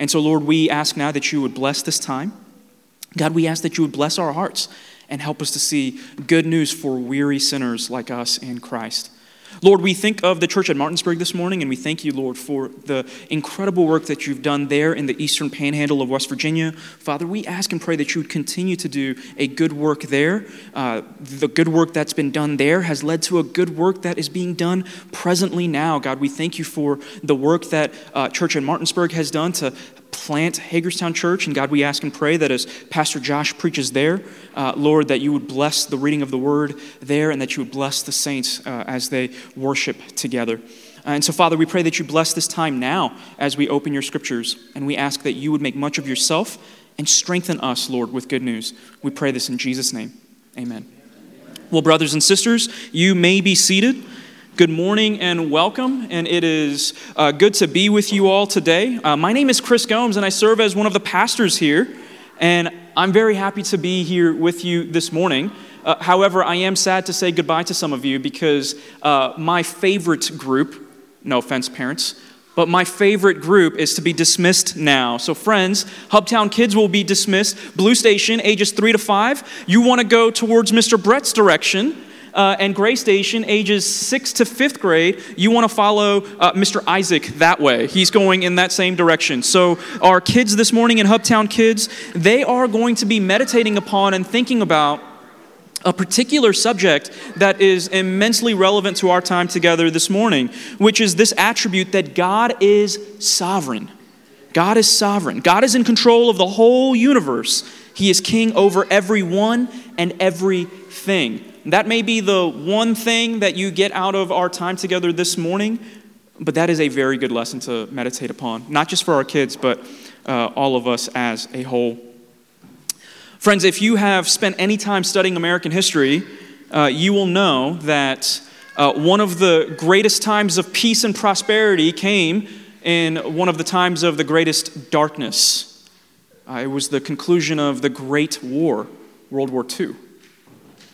And so, Lord, we ask now that you would bless this time. God, we ask that you would bless our hearts and help us to see good news for weary sinners like us in Christ. Lord, we think of the church at Martinsburg this morning, and we thank you, Lord, for the incredible work that you've done there in the eastern panhandle of West Virginia. Father, we ask and pray that you would continue to do a good work there. The good work that's been done there has led to a good work that is being done presently now. God, we thank you for the work that church at Martinsburg has done to Plant Hagerstown Church. And God, we ask and pray that as Pastor Josh preaches there, Lord, that you would bless the reading of the word there and that you would bless the saints as they worship together. And so, Father, we pray that you bless this time now as we open your scriptures, and we ask that you would make much of yourself and strengthen us, Lord, with good news. We pray this in Jesus' name. Amen. Well, brothers and sisters, you may be seated. Good morning and welcome, and it is good to be with you all today. My name is Chris Gomes, and I serve as one of the pastors here, and I'm very happy to be here with you this morning. However, I am sad to say goodbye to some of you because my favorite group, no offense parents, but my favorite group is to be dismissed now. So friends, Hubtown Kids will be dismissed. Blue Station, ages 3 to 5, you want to go towards Mr. Brett's direction. And Gray Station, ages 6th to 5th grade, you want to follow Mr. Isaac that way. He's going in that same direction. So our kids this morning in Hubtown Kids, they are going to be meditating upon and thinking about a particular subject that is immensely relevant to our time together this morning, which is this attribute that God is sovereign. God is sovereign. God is in control of the whole universe. He is king over everyone and everything. That may be the one thing that you get out of our time together this morning, but that is a very good lesson to meditate upon, not just for our kids, but all of us as a whole. Friends, if you have spent any time studying American history, you will know that one of the greatest times of peace and prosperity came in one of the times of the greatest darkness. It was the conclusion of the Great War, World War II.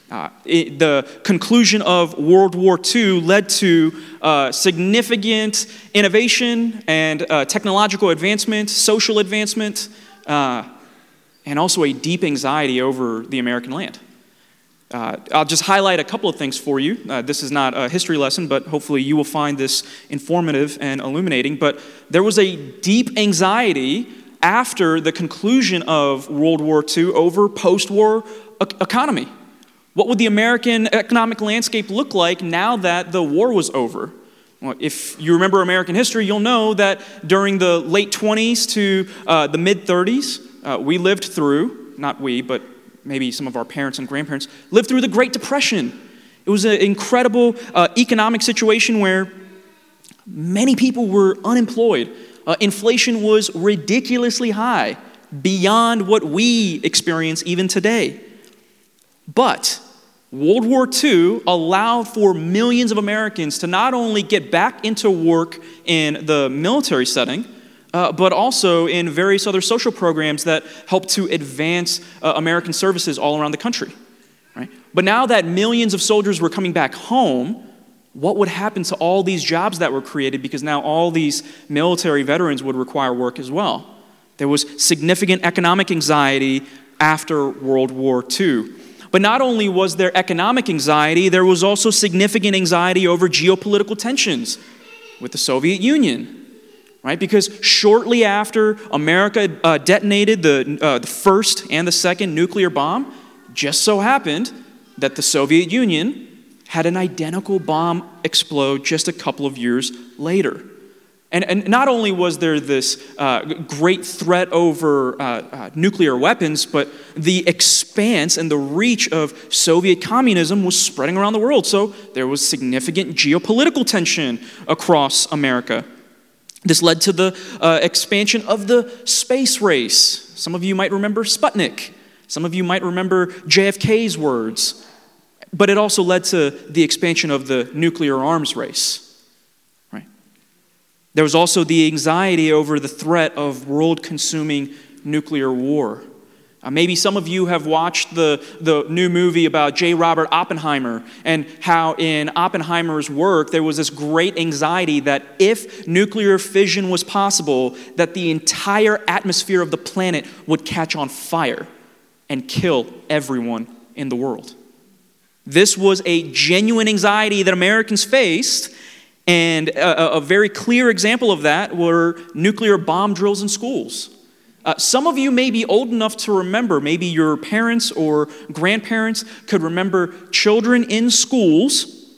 The conclusion of World War II led to significant innovation and technological advancement, social advancement, and also a deep anxiety over the American land. I'll just highlight a couple of things for you. This is not a history lesson, but hopefully you will find this informative and illuminating. But there was a deep anxiety after the conclusion of World War II over post-war economy. What would the American economic landscape look like now that the war was over? Well, if you remember American history, you'll know that during the late 20s to the mid-30s, we lived through, not we, but maybe some of our parents and grandparents, lived through the Great Depression. It was an incredible economic situation where many people were unemployed. Inflation was ridiculously high, beyond what we experience even today. But World War II allowed for millions of Americans to not only get back into work in the military setting, but also in various other social programs that helped to advance American services all around the country. Right? But now that millions of soldiers were coming back home, what would happen to all these jobs that were created? Because now all these military veterans would require work as well. There was significant economic anxiety after World War II. But not only was there economic anxiety, there was also significant anxiety over geopolitical tensions with the Soviet Union, right? Because shortly after America detonated the first and the second nuclear bomb, just so happened that the Soviet Union had an identical bomb explode just a couple of years later. And not only was there this great threat over nuclear weapons, but the expanse and the reach of Soviet communism was spreading around the world. So there was significant geopolitical tension across America. This led to the expansion of the space race. Some of you might remember Sputnik. Some of you might remember JFK's words. But it also led to the expansion of the nuclear arms race. There was also the anxiety over the threat of world-consuming nuclear war. Maybe some of you have watched the new movie about J. Robert Oppenheimer, and how in Oppenheimer's work there was this great anxiety that if nuclear fission was possible, that the entire atmosphere of the planet would catch on fire and kill everyone in the world. This was a genuine anxiety that Americans faced, and a very clear example of that were nuclear bomb drills in schools. Some of you may be old enough to remember, maybe your parents or grandparents could remember, children in schools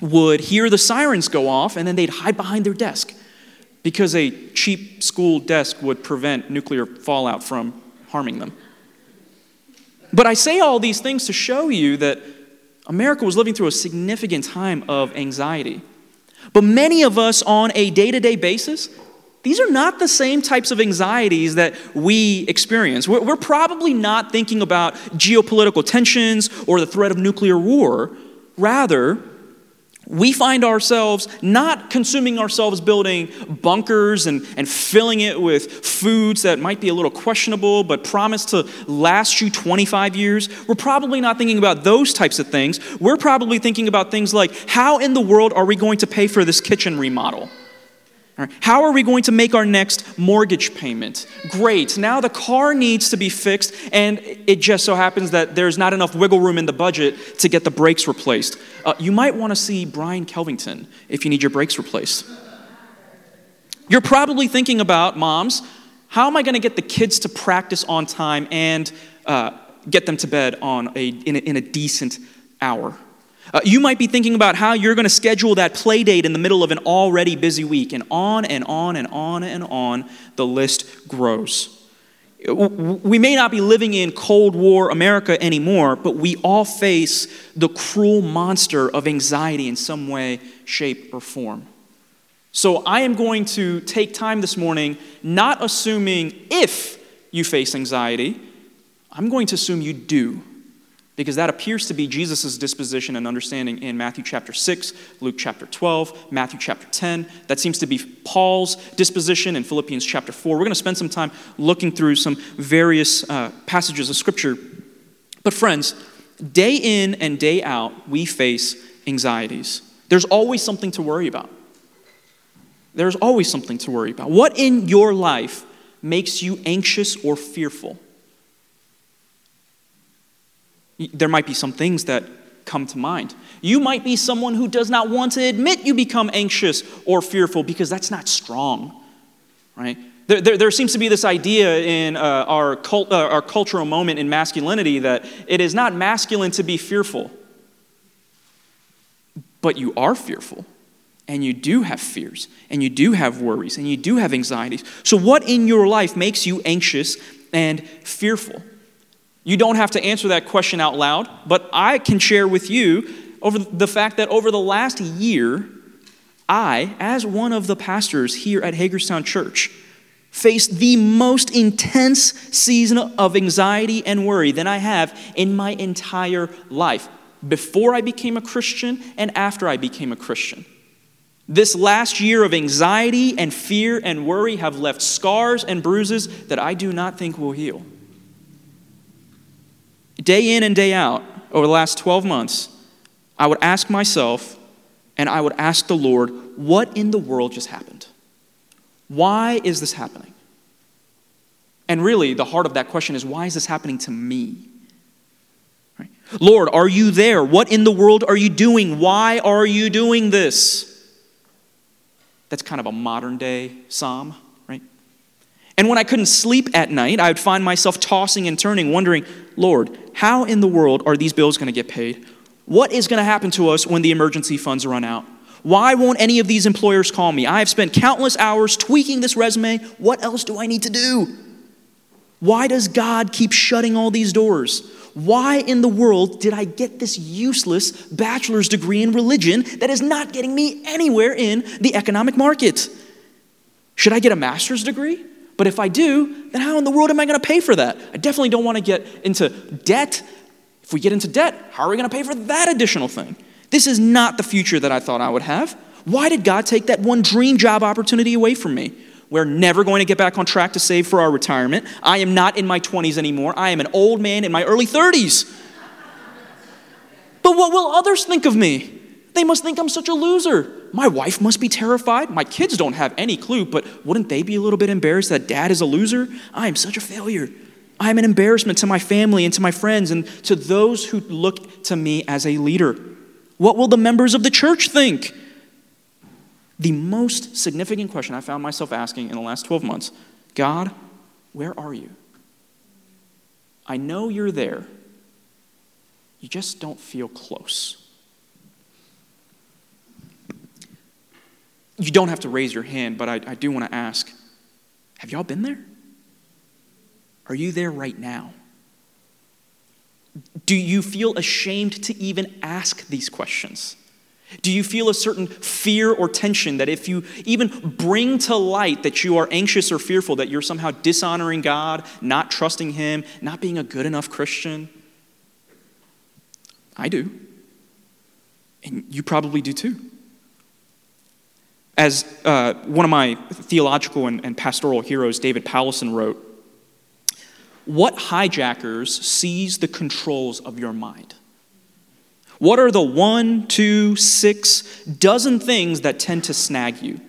would hear the sirens go off and then they'd hide behind their desk because a cheap school desk would prevent nuclear fallout from harming them. But I say all these things to show you that America was living through a significant time of anxiety. But many of us on a day-to-day basis, these are not the same types of anxieties that we experience. We're probably not thinking about geopolitical tensions or the threat of nuclear war. Rather, we find ourselves not consuming ourselves building bunkers and filling it with foods that might be a little questionable but promise to last you 25 years. We're probably not thinking about those types of things. We're probably thinking about things like, how in the world are we going to pay for this kitchen remodel? How are we going to make our next mortgage payment? Great, now the car needs to be fixed, and it just so happens that there's not enough wiggle room in the budget to get the brakes replaced. You might want to see Brian Kelvington if you need your brakes replaced. You're probably thinking about, moms, how am I going to get the kids to practice on time and get them to bed in a decent hour? You might be thinking about how you're going to schedule that play date in the middle of an already busy week, and on and on and on and on the list grows. We may not be living in Cold War America anymore, but we all face the cruel monster of anxiety in some way, shape, or form. So I am going to take time this morning, not assuming if you face anxiety, I'm going to assume you do. Because that appears to be Jesus' disposition and understanding in Matthew chapter 6, Luke chapter 12, Matthew chapter 10. That seems to be Paul's disposition in Philippians chapter 4. We're going to spend some time looking through some various passages of Scripture. But friends, day in and day out, we face anxieties. There's always something to worry about. There's always something to worry about. What in your life makes you anxious or fearful? There might be some things that come to mind. You might be someone who does not want to admit you become anxious or fearful because that's not strong, right? There seems to be this idea in our cultural moment in masculinity that it is not masculine to be fearful. But you are fearful, and you do have fears, and you do have worries, and you do have anxieties. So what in your life makes you anxious and fearful? You don't have to answer that question out loud, but I can share with you over the fact that over the last year, I, as one of the pastors here at Hagerstown Church, faced the most intense season of anxiety and worry than I have in my entire life, before I became a Christian and after I became a Christian. This last year of anxiety and fear and worry have left scars and bruises that I do not think will heal. Day in and day out, over the last 12 months, I would ask myself and I would ask the Lord, what in the world just happened? Why is this happening? And really, the heart of that question is, why is this happening to me? Right? Lord, are you there? What in the world are you doing? Why are you doing this? That's kind of a modern day psalm, right? And when I couldn't sleep at night, I would find myself tossing and turning, wondering, Lord, how in the world are these bills going to get paid? What is going to happen to us when the emergency funds run out? Why won't any of these employers call me? I have spent countless hours tweaking this resume. What else do I need to do? Why does God keep shutting all these doors? Why in the world did I get this useless bachelor's degree in religion that is not getting me anywhere in the economic market? Should I get a master's degree? But if I do, then how in the world am I going to pay for that? I definitely don't want to get into debt. If we get into debt, how are we going to pay for that additional thing? This is not the future that I thought I would have. Why did God take that one dream job opportunity away from me? We're never going to get back on track to save for our retirement. I am not in my 20s anymore. I am an old man in my early 30s. But what will others think of me? They must think I'm such a loser. My wife must be terrified. My kids don't have any clue, but wouldn't they be a little bit embarrassed that dad is a loser? I am such a failure. I am an embarrassment to my family and to my friends and to those who look to me as a leader. What will the members of the church think? The most significant question I found myself asking in the last 12 months, God, where are you? I know you're there. You just don't feel close. You don't have to raise your hand, but I do want to ask, have y'all been there? Are you there right now? Do you feel ashamed to even ask these questions? Do you feel a certain fear or tension that if you even bring to light that you are anxious or fearful, that you're somehow dishonoring God, not trusting Him, not being a good enough Christian? I do. And you probably do too. As one of my theological and pastoral heroes, David Powlison, wrote, what hijackers seize the controls of your mind? What are the 1, 2, 6 dozen things that tend to snag you?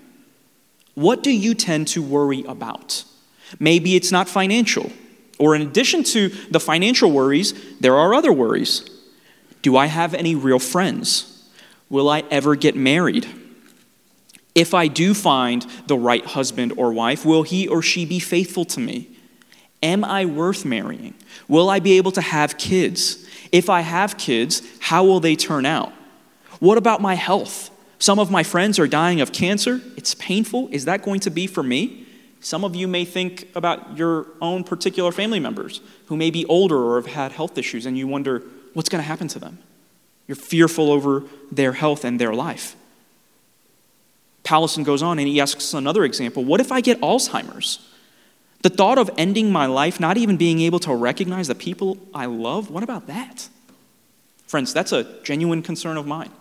What do you tend to worry about? Maybe it's not financial. Or in addition to the financial worries, there are other worries. Do I have any real friends? Will I ever get married? If I do find the right husband or wife, will he or she be faithful to me? Am I worth marrying? Will I be able to have kids? If I have kids, how will they turn out? What about my health? Some of my friends are dying of cancer. It's painful. Is that going to be for me? Some of you may think about your own particular family members who may be older or have had health issues, and you wonder, what's going to happen to them? You're fearful over their health and their life. Powlison goes on and he asks another example. What if I get Alzheimer's? The thought of ending my life, not even being able to recognize the people I love, what about that? Friends, that's a genuine concern of mine.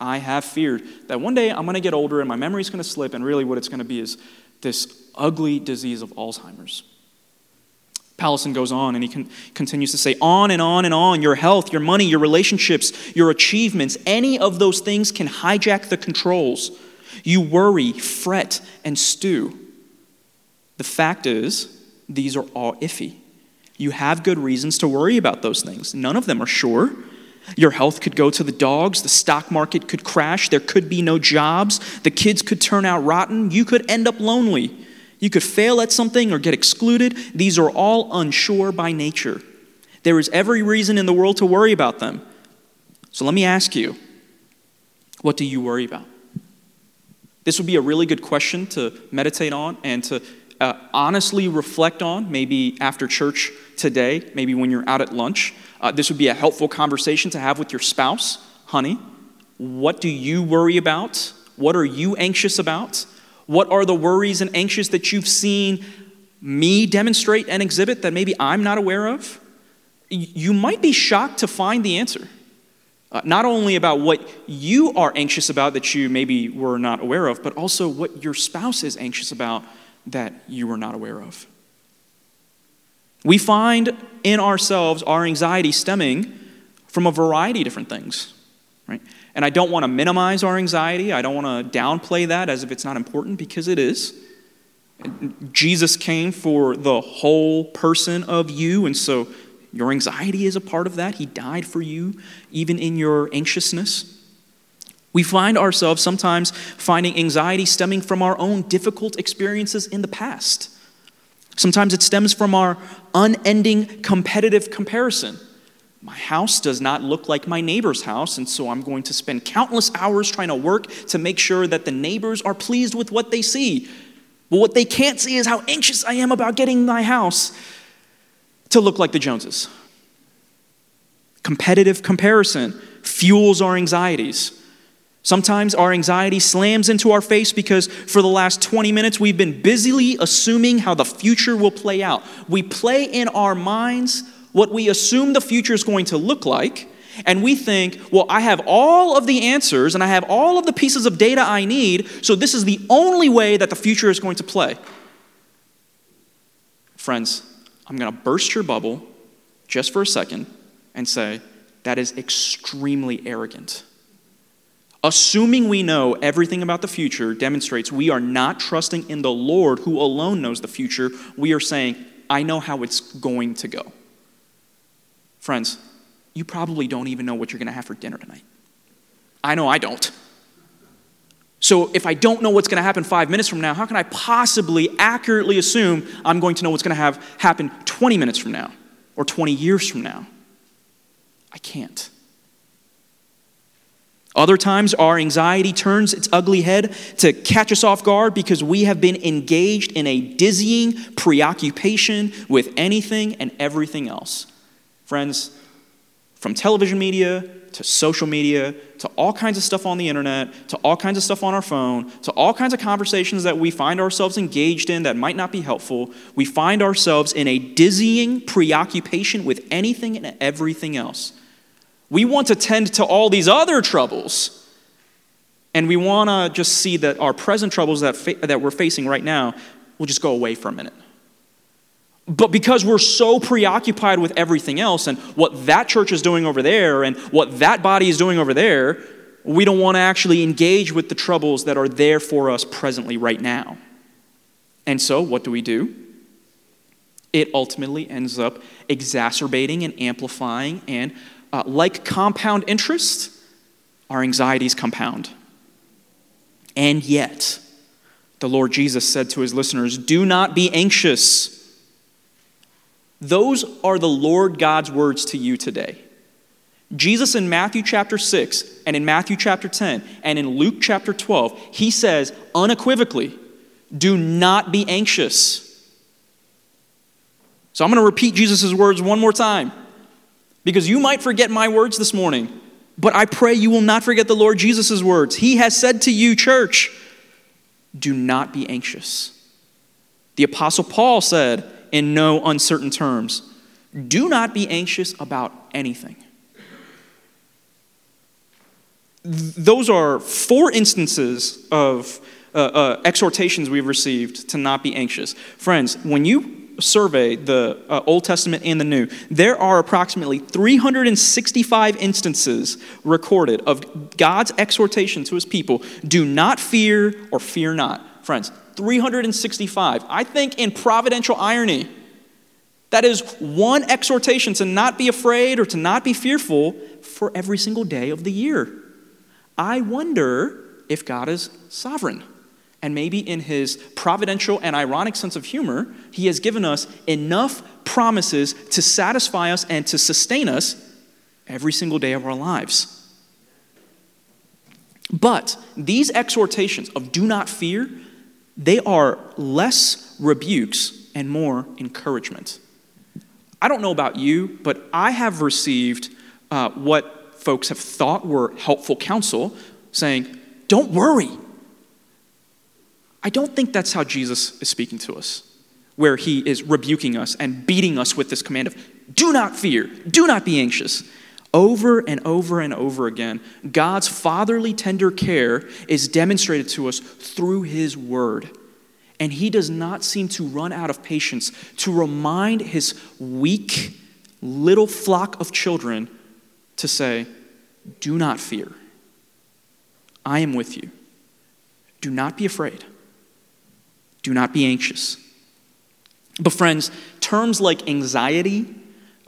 I have feared that one day I'm going to get older and my memory's going to slip, and really what it's going to be is this ugly disease of Alzheimer's. Powlison goes on and he continues to say, on and on and on, your health, your money, your relationships, your achievements, any of those things can hijack the controls. You worry, fret, and stew. The fact is, these are all iffy. You have good reasons to worry about those things. None of them are sure. Your health could go to the dogs. The stock market could crash. There could be no jobs. The kids could turn out rotten. You could end up lonely. You could fail at something or get excluded. These are all unsure by nature. There is every reason in the world to worry about them. So let me ask you, what do you worry about? This would be a really good question to meditate on and to honestly reflect on, maybe after church today, maybe when you're out at lunch. This would be a helpful conversation to have with your spouse. Honey, what do you worry about? What are you anxious about? What are the worries and anxious that you've seen me demonstrate and exhibit that maybe I'm not aware of? You might be shocked to find the answer. Not only about what you are anxious about that you maybe were not aware of, but also what your spouse is anxious about that you were not aware of. We find in ourselves our anxiety stemming from a variety of different things, right? And I don't want to minimize our anxiety. I don't want to downplay that as if it's not important, because it is. Jesus came for the whole person of you, and so your anxiety is a part of that. He died for you, even in your anxiousness. We find ourselves sometimes finding anxiety stemming from our own difficult experiences in the past. Sometimes it stems from our unending competitive comparison. My house does not look like my neighbor's house, and so I'm going to spend countless hours trying to work to make sure that the neighbors are pleased with what they see. But what they can't see is how anxious I am about getting my house to look like the Joneses. Competitive comparison fuels our anxieties. Sometimes our anxiety slams into our face because for the last 20 minutes we've been busily assuming how the future will play out. We play in our minds what we assume the future is going to look like, and we think, well, I have all of the answers and I have all of the pieces of data I need, so this is the only way that the future is going to play. Friends, I'm going to burst your bubble just for a second and say that is extremely arrogant. Assuming we know everything about the future demonstrates we are not trusting in the Lord who alone knows the future. We are saying, I know how it's going to go. Friends, you probably don't even know what you're going to have for dinner tonight. I know I don't. So if I don't know what's going to happen 5 minutes from now, how can I possibly accurately assume I'm going to know what's going to happen 20 minutes from now or 20 years from now? I can't. Other times, our anxiety turns its ugly head to catch us off guard because we have been engaged in a dizzying preoccupation with anything and everything else. Friends, from television media to social media to all kinds of stuff on the internet to all kinds of stuff on our phone to all kinds of conversations that we find ourselves engaged in that might not be helpful, we find ourselves in a dizzying preoccupation with anything and everything else. We want to tend to all these other troubles, and we want to just see that our present troubles that we're facing right now will just go away for a minute. But because we're so preoccupied with everything else and what that church is doing over there and what that body is doing over there, we don't want to actually engage with the troubles that are there for us presently right now. And so what do? It ultimately ends up exacerbating and amplifying, and like compound interest, our anxieties compound. And yet, the Lord Jesus said to his listeners, do not be anxious. Those are the Lord God's words to you today. Jesus in Matthew chapter 6 and in Matthew chapter 10 and in Luke chapter 12, he says unequivocally, do not be anxious. So I'm going to repeat Jesus' words one more time because you might forget my words this morning, but I pray you will not forget the Lord Jesus' words. He has said to you, church, do not be anxious. The Apostle Paul said, in no uncertain terms, do not be anxious about anything. Those are four instances of exhortations we've received to not be anxious. Friends, when you survey the Old Testament and the New, there are approximately 365 instances recorded of God's exhortation to his people, do not fear or fear not. Friends, 365. I think in providential irony, that is one exhortation to not be afraid or to not be fearful for every single day of the year. I wonder if God is sovereign. And maybe in his providential and ironic sense of humor, he has given us enough promises to satisfy us and to sustain us every single day of our lives. But these exhortations of do not fear, they are less rebukes and more encouragement. I don't know about you, but I have received what folks have thought were helpful counsel saying, don't worry. I don't think that's how Jesus is speaking to us, where he is rebuking us and beating us with this command of do not fear, do not be anxious. Over and over and over again, God's fatherly tender care is demonstrated to us through his word. And he does not seem to run out of patience to remind his weak little flock of children to say, do not fear. I am with you. Do not be afraid. Do not be anxious. But friends, terms like anxiety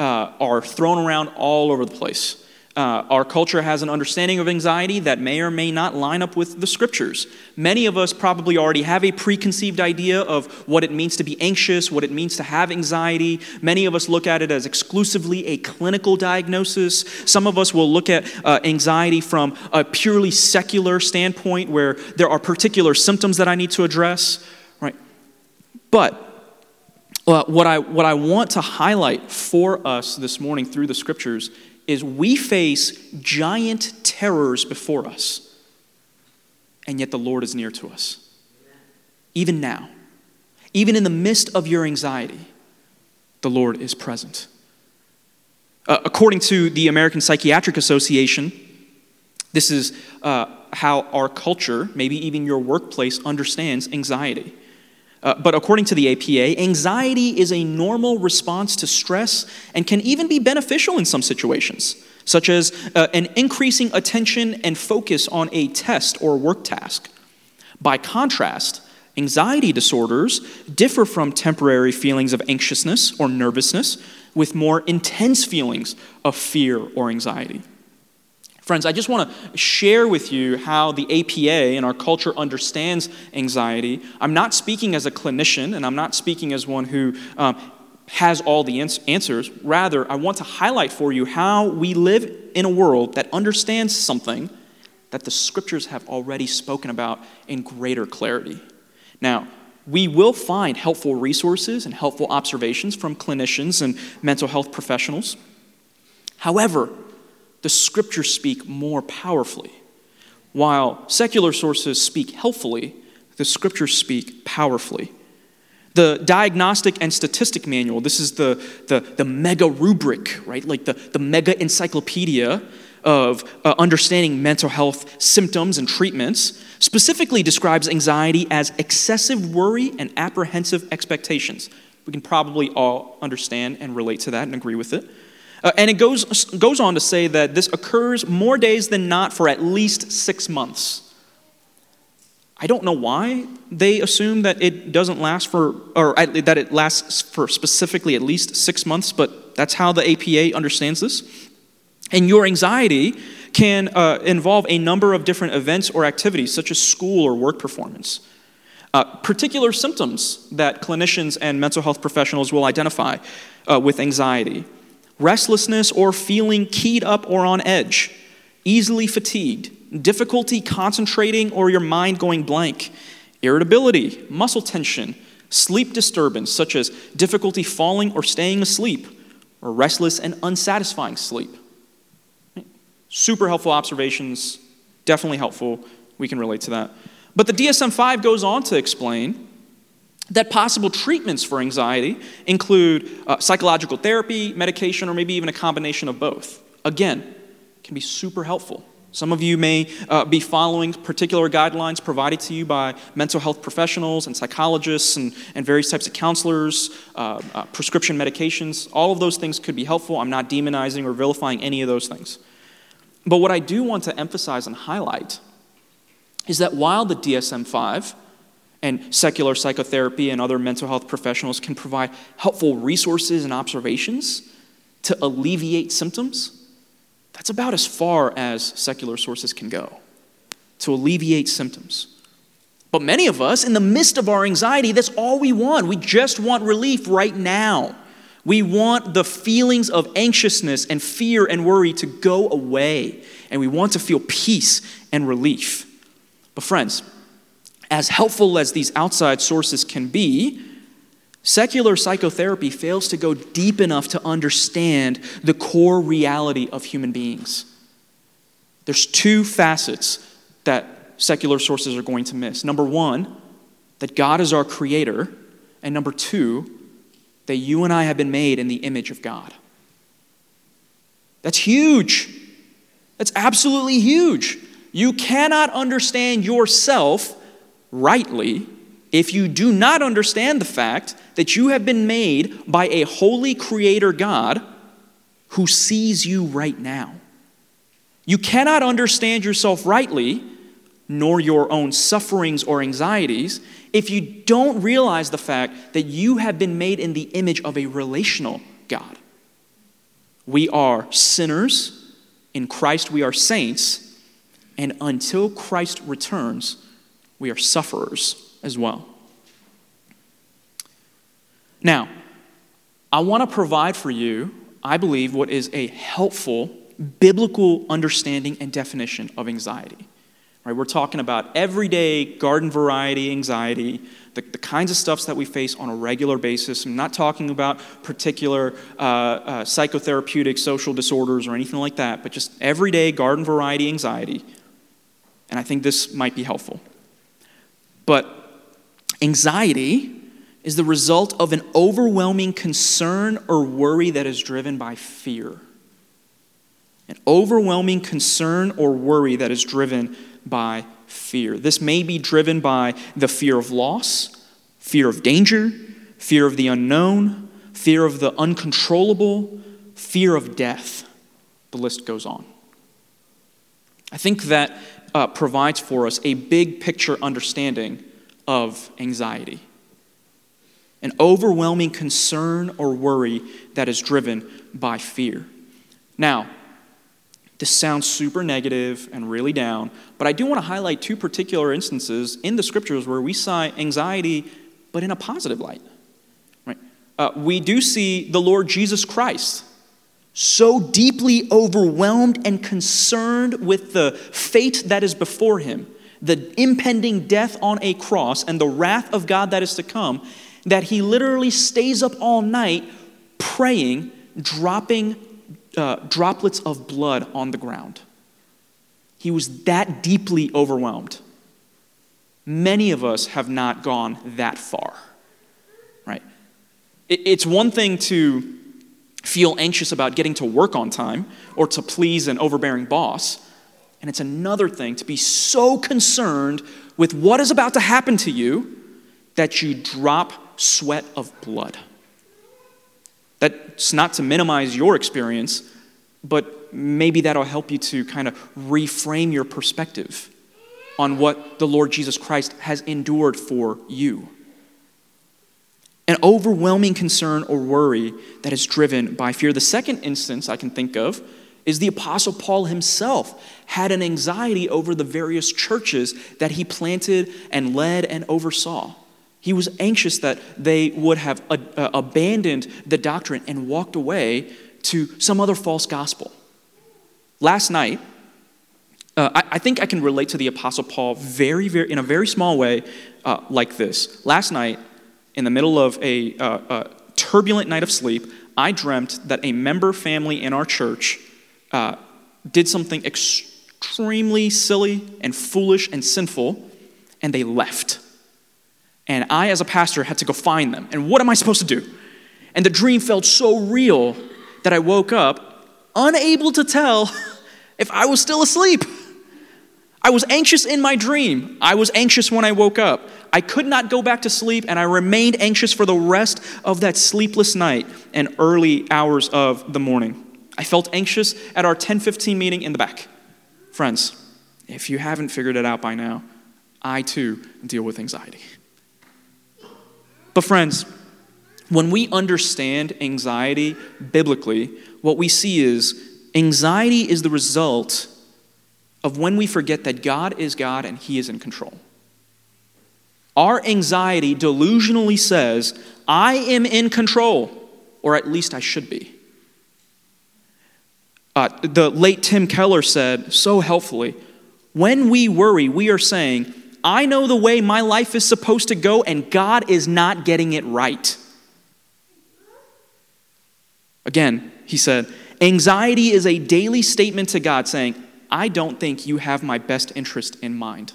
are thrown around all over the place. Our culture has an understanding of anxiety that may or may not line up with the scriptures. Many of us probably already have a preconceived idea of what it means to be anxious, what it means to have anxiety. Many of us look at it as exclusively a clinical diagnosis. Some of us will look at anxiety from a purely secular standpoint where there are particular symptoms that I need to address, right? But what I want to highlight for us this morning through the scriptures is we face giant terrors before us, and yet the Lord is near to us. Even now, even in the midst of your anxiety, the Lord is present. According to the American Psychiatric Association, this is how our culture, maybe even your workplace, understands anxiety. But according to the APA, anxiety is a normal response to stress and can even be beneficial in some situations, such as an increasing attention and focus on a test or work task. By contrast, anxiety disorders differ from temporary feelings of anxiousness or nervousness with more intense feelings of fear or anxiety. Friends, I just want to share with you how the APA and our culture understands anxiety. I'm not speaking as a clinician, and I'm not speaking as one who has all the answers. Rather, I want to highlight for you how we live in a world that understands something that the scriptures have already spoken about in greater clarity. Now, we will find helpful resources and helpful observations from clinicians and mental health professionals. However, the scriptures speak more powerfully. While secular sources speak helpfully, the scriptures speak powerfully. The Diagnostic and Statistic Manual, this is the mega rubric, right? Like the mega encyclopedia of understanding mental health symptoms and treatments, specifically describes anxiety as excessive worry and apprehensive expectations. We can probably all understand and relate to that and agree with it. And it goes on to say that this occurs more days than not for at least 6 months. I don't know why they assume that it doesn't last for, or that it lasts for specifically at least 6 months, but that's how the APA understands this. And your anxiety can involve a number of different events or activities, such as school or work performance. Particular symptoms that clinicians and mental health professionals will identify with anxiety: restlessness or feeling keyed up or on edge, easily fatigued, difficulty concentrating or your mind going blank, irritability, muscle tension, sleep disturbance, such as difficulty falling or staying asleep, or restless and unsatisfying sleep. Super helpful observations, definitely helpful. We can relate to that. But the DSM-5 goes on to explain that possible treatments for anxiety include psychological therapy, medication, or maybe even a combination of both. Again, can be super helpful. Some of you may be following particular guidelines provided to you by mental health professionals and psychologists and various types of counselors, prescription medications. All of those things could be helpful. I'm not demonizing or vilifying any of those things. But what I do want to emphasize and highlight is that while the DSM-5 and secular psychotherapy and other mental health professionals can provide helpful resources and observations to alleviate symptoms, that's about as far as secular sources can go, to alleviate symptoms. But many of us, in the midst of our anxiety, that's all we want. We just want relief right now. We want the feelings of anxiousness and fear and worry to go away, and we want to feel peace and relief. But friends, as helpful as these outside sources can be, secular psychotherapy fails to go deep enough to understand the core reality of human beings. There's two facets that secular sources are going to miss. Number one, that God is our creator, and number two, that you and I have been made in the image of God. That's huge. That's absolutely huge. You cannot understand yourself rightly if you do not understand the fact that you have been made by a holy creator God who sees you right now. You cannot understand yourself rightly, nor your own sufferings or anxieties, if you don't realize the fact that you have been made in the image of a relational God. We are sinners. In Christ we are saints. And until Christ returns, we are sufferers as well. Now, I want to provide for you, I believe, what is a helpful biblical understanding and definition of anxiety. Right, we're talking about everyday garden variety anxiety, the kinds of stuff that we face on a regular basis. I'm not talking about particular psychotherapeutic social disorders or anything like that, but just everyday garden variety anxiety. And I think this might be helpful. But anxiety is the result of an overwhelming concern or worry that is driven by fear. an overwhelming concern or worry that is driven by fear. This may be driven by the fear of loss, fear of danger, fear of the unknown, fear of the uncontrollable, fear of death. The list goes on. I think that provides for us a big picture understanding of anxiety. An overwhelming concern or worry that is driven by fear. Now, this sounds super negative and really down, but I do want to highlight two particular instances in the scriptures where we saw anxiety, but in a positive light. Right? We do see the Lord Jesus Christ so deeply overwhelmed and concerned with the fate that is before him, the impending death on a cross and the wrath of God that is to come, that he literally stays up all night praying, dropping droplets of blood on the ground. He was that deeply overwhelmed. Many of us have not gone that far, right? It's one thing to feel anxious about getting to work on time or to please an overbearing boss, and it's another thing to be so concerned with what is about to happen to you that you drop sweat of blood. That's not to minimize your experience, but maybe that'll help you to kind of reframe your perspective on what the Lord Jesus Christ has endured for you. An overwhelming concern or worry that is driven by fear. The second instance I can think of is the Apostle Paul himself had an anxiety over the various churches that he planted and led and oversaw. He was anxious that they would have abandoned the doctrine and walked away to some other false gospel. Last night, I think I can relate to the Apostle Paul very, in a very small way like this. Last night, in the middle of a turbulent night of sleep, I dreamt that a member family in our church did something extremely silly and foolish and sinful, and they left. And I, as a pastor, had to go find them. And what am I supposed to do? And the dream felt so real that I woke up unable to tell if I was still asleep. I was anxious in my dream. I was anxious when I woke up. I could not go back to sleep, and I remained anxious for the rest of that sleepless night and early hours of the morning. I felt anxious at our 10:15 meeting in the back. Friends, if you haven't figured it out by now, I too deal with anxiety. But friends, when we understand anxiety biblically, what we see is anxiety is the result of when we forget that God is God and he is in control. Our anxiety delusionally says, I am in control, or at least I should be. The late Tim Keller said so helpfully, when we worry, we are saying, I know the way my life is supposed to go, and God is not getting it right. Again, he said, anxiety is a daily statement to God saying, I don't think you have my best interest in mind.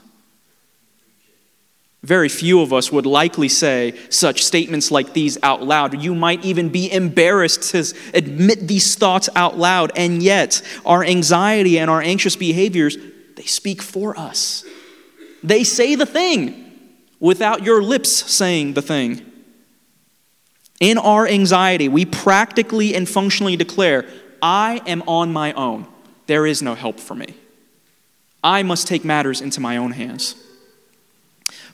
Very few of us would likely say such statements like these out loud. You might even be embarrassed to admit these thoughts out loud, and yet our anxiety and our anxious behaviors, they speak for us. They say the thing without your lips saying the thing. In our anxiety, we practically and functionally declare, I am on my own. There is no help for me. I must take matters into my own hands.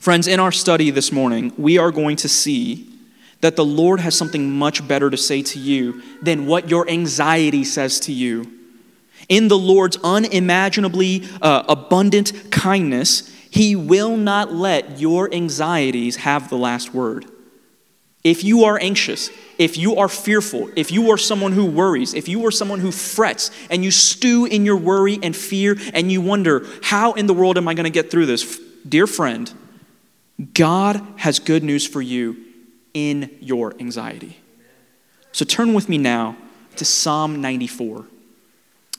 Friends, in our study this morning, we are going to see that the Lord has something much better to say to you than what your anxiety says to you. In the Lord's unimaginably abundant kindness, he will not let your anxieties have the last word. If you are anxious, if you are fearful, if you are someone who worries, if you are someone who frets, and you stew in your worry and fear, and you wonder, how in the world am I going to get through this? Dear friend, God has good news for you in your anxiety. So turn with me now to Psalm 94.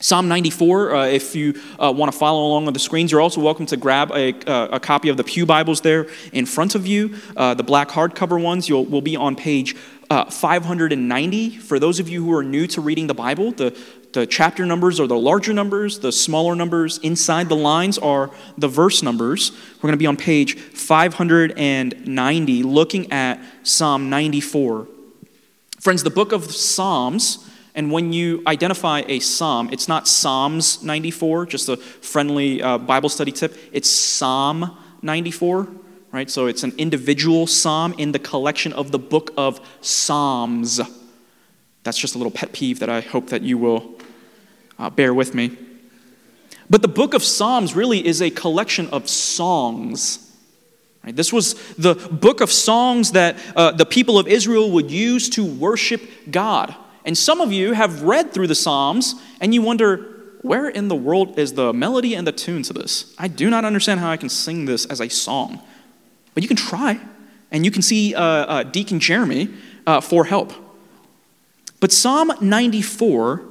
Psalm 94, if you want to follow along on the screens, you're also welcome to grab a copy of the Pew Bibles there in front of you. The black hardcover ones will be on page 590. For those of you who are new to reading the Bible, the the chapter numbers are the larger numbers, the smaller numbers. Inside the lines are the verse numbers. We're going to be on page 590 looking at Psalm 94. Friends, the book of Psalms, and when you identify a psalm, it's not Psalms 94, just a friendly Bible study tip. It's Psalm 94, right? So it's an individual psalm in the collection of the book of Psalms. That's just a little pet peeve that I hope that you will bear with me. But the book of Psalms really is a collection of songs. Right? This was the book of songs that the people of Israel would use to worship God. And some of you have read through the Psalms and you wonder, where in the world is the melody and the tune to this? I do not understand how I can sing this as a song. But you can try, and you can see Deacon Jeremy for help. But Psalm 94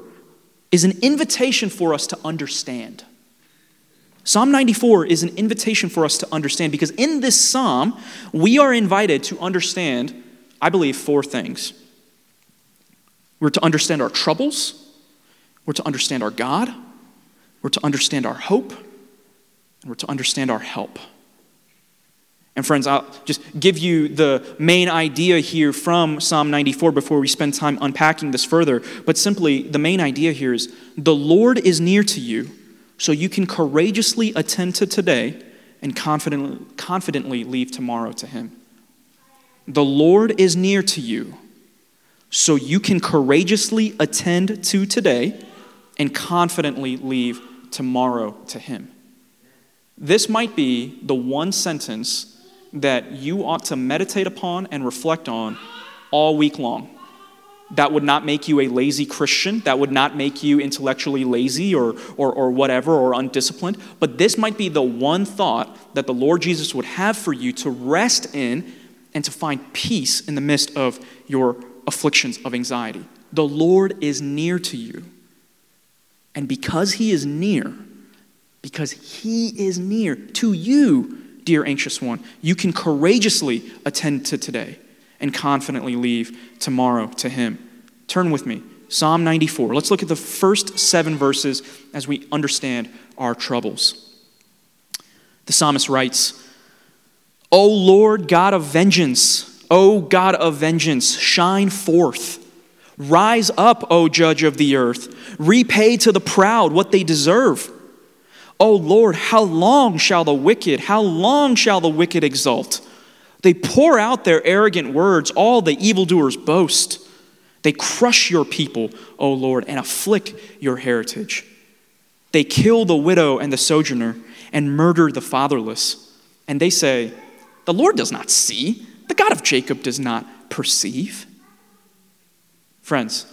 is an invitation for us to understand. Psalm 94 is an invitation for us to understand, because in this psalm, we are invited to understand, I believe, four things. We're to understand our troubles. We're to understand our God. We're to understand our hope. And we're to understand our help. And friends, I'll just give you the main idea here from Psalm 94 before we spend time unpacking this further. But simply, the main idea here is the Lord is near to you, so you can courageously attend to today and confidently leave tomorrow to Him. The Lord is near to you, so you can courageously attend to today and confidently leave tomorrow to Him. This might be the one sentence that you ought to meditate upon and reflect on all week long. That would not make you a lazy Christian. That would not make you intellectually lazy or whatever, or undisciplined. But this might be the one thought that the Lord Jesus would have for you to rest in and to find peace in the midst of your afflictions of anxiety. The Lord is near to you. And because He is near, to you, dear anxious one, you can courageously attend to today and confidently leave tomorrow to Him. Turn with me, Psalm 94. Let's look at the first 7 verses as we understand our troubles. The psalmist writes, "O Lord God of vengeance, O God of vengeance, shine forth. Rise up, O Judge of the earth. Repay to the proud what they deserve. O Lord, how long shall the wicked exult? They pour out their arrogant words, all the evildoers boast. They crush your people, O Lord, and afflict your heritage. They kill the widow and the sojourner, and murder the fatherless. And they say, the Lord does not see, the God of Jacob does not perceive." Friends,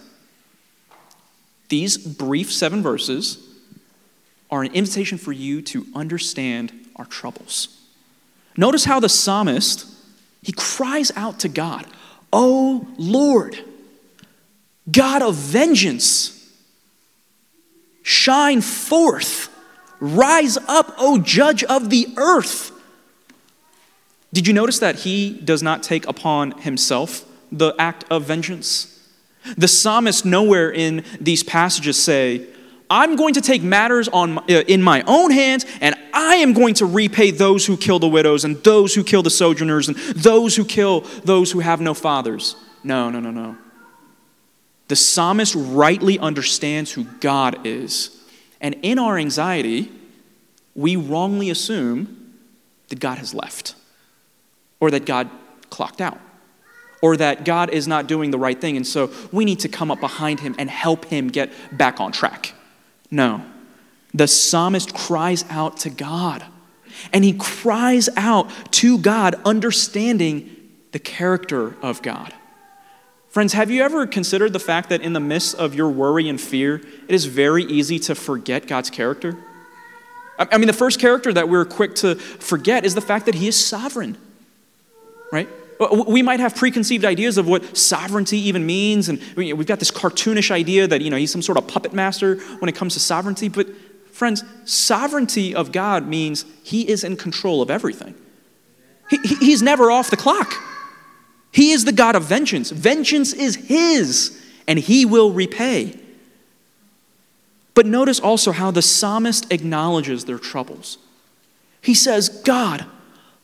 these brief 7 verses are an invitation for you to understand our troubles. Notice how the psalmist, he cries out to God, "O Lord, God of vengeance, shine forth, rise up, O Judge of the earth." Did you notice that he does not take upon himself the act of vengeance? The psalmist nowhere in these passages say, I'm going to take matters in my own hands, and I am going to repay those who kill the widows and those who kill the sojourners and those who kill those who have no fathers. No. The psalmist rightly understands who God is. And in our anxiety, we wrongly assume that God has left, or that God clocked out, or that God is not doing the right thing, and so we need to come up behind Him and help Him get back on track. No, the psalmist cries out to God, and he cries out to God understanding the character of God. Friends, have you ever considered the fact that in the midst of your worry and fear, it is very easy to forget God's character? I mean, the first character that we're quick to forget is the fact that He is sovereign, right? We might have preconceived ideas of what sovereignty even means, and we've got this cartoonish idea that, He's some sort of puppet master when it comes to sovereignty. But friends, sovereignty of God means He is in control of everything. He's never off the clock. He is the God of vengeance. Vengeance is His, and He will repay. But notice also how the psalmist acknowledges their troubles. He says, God,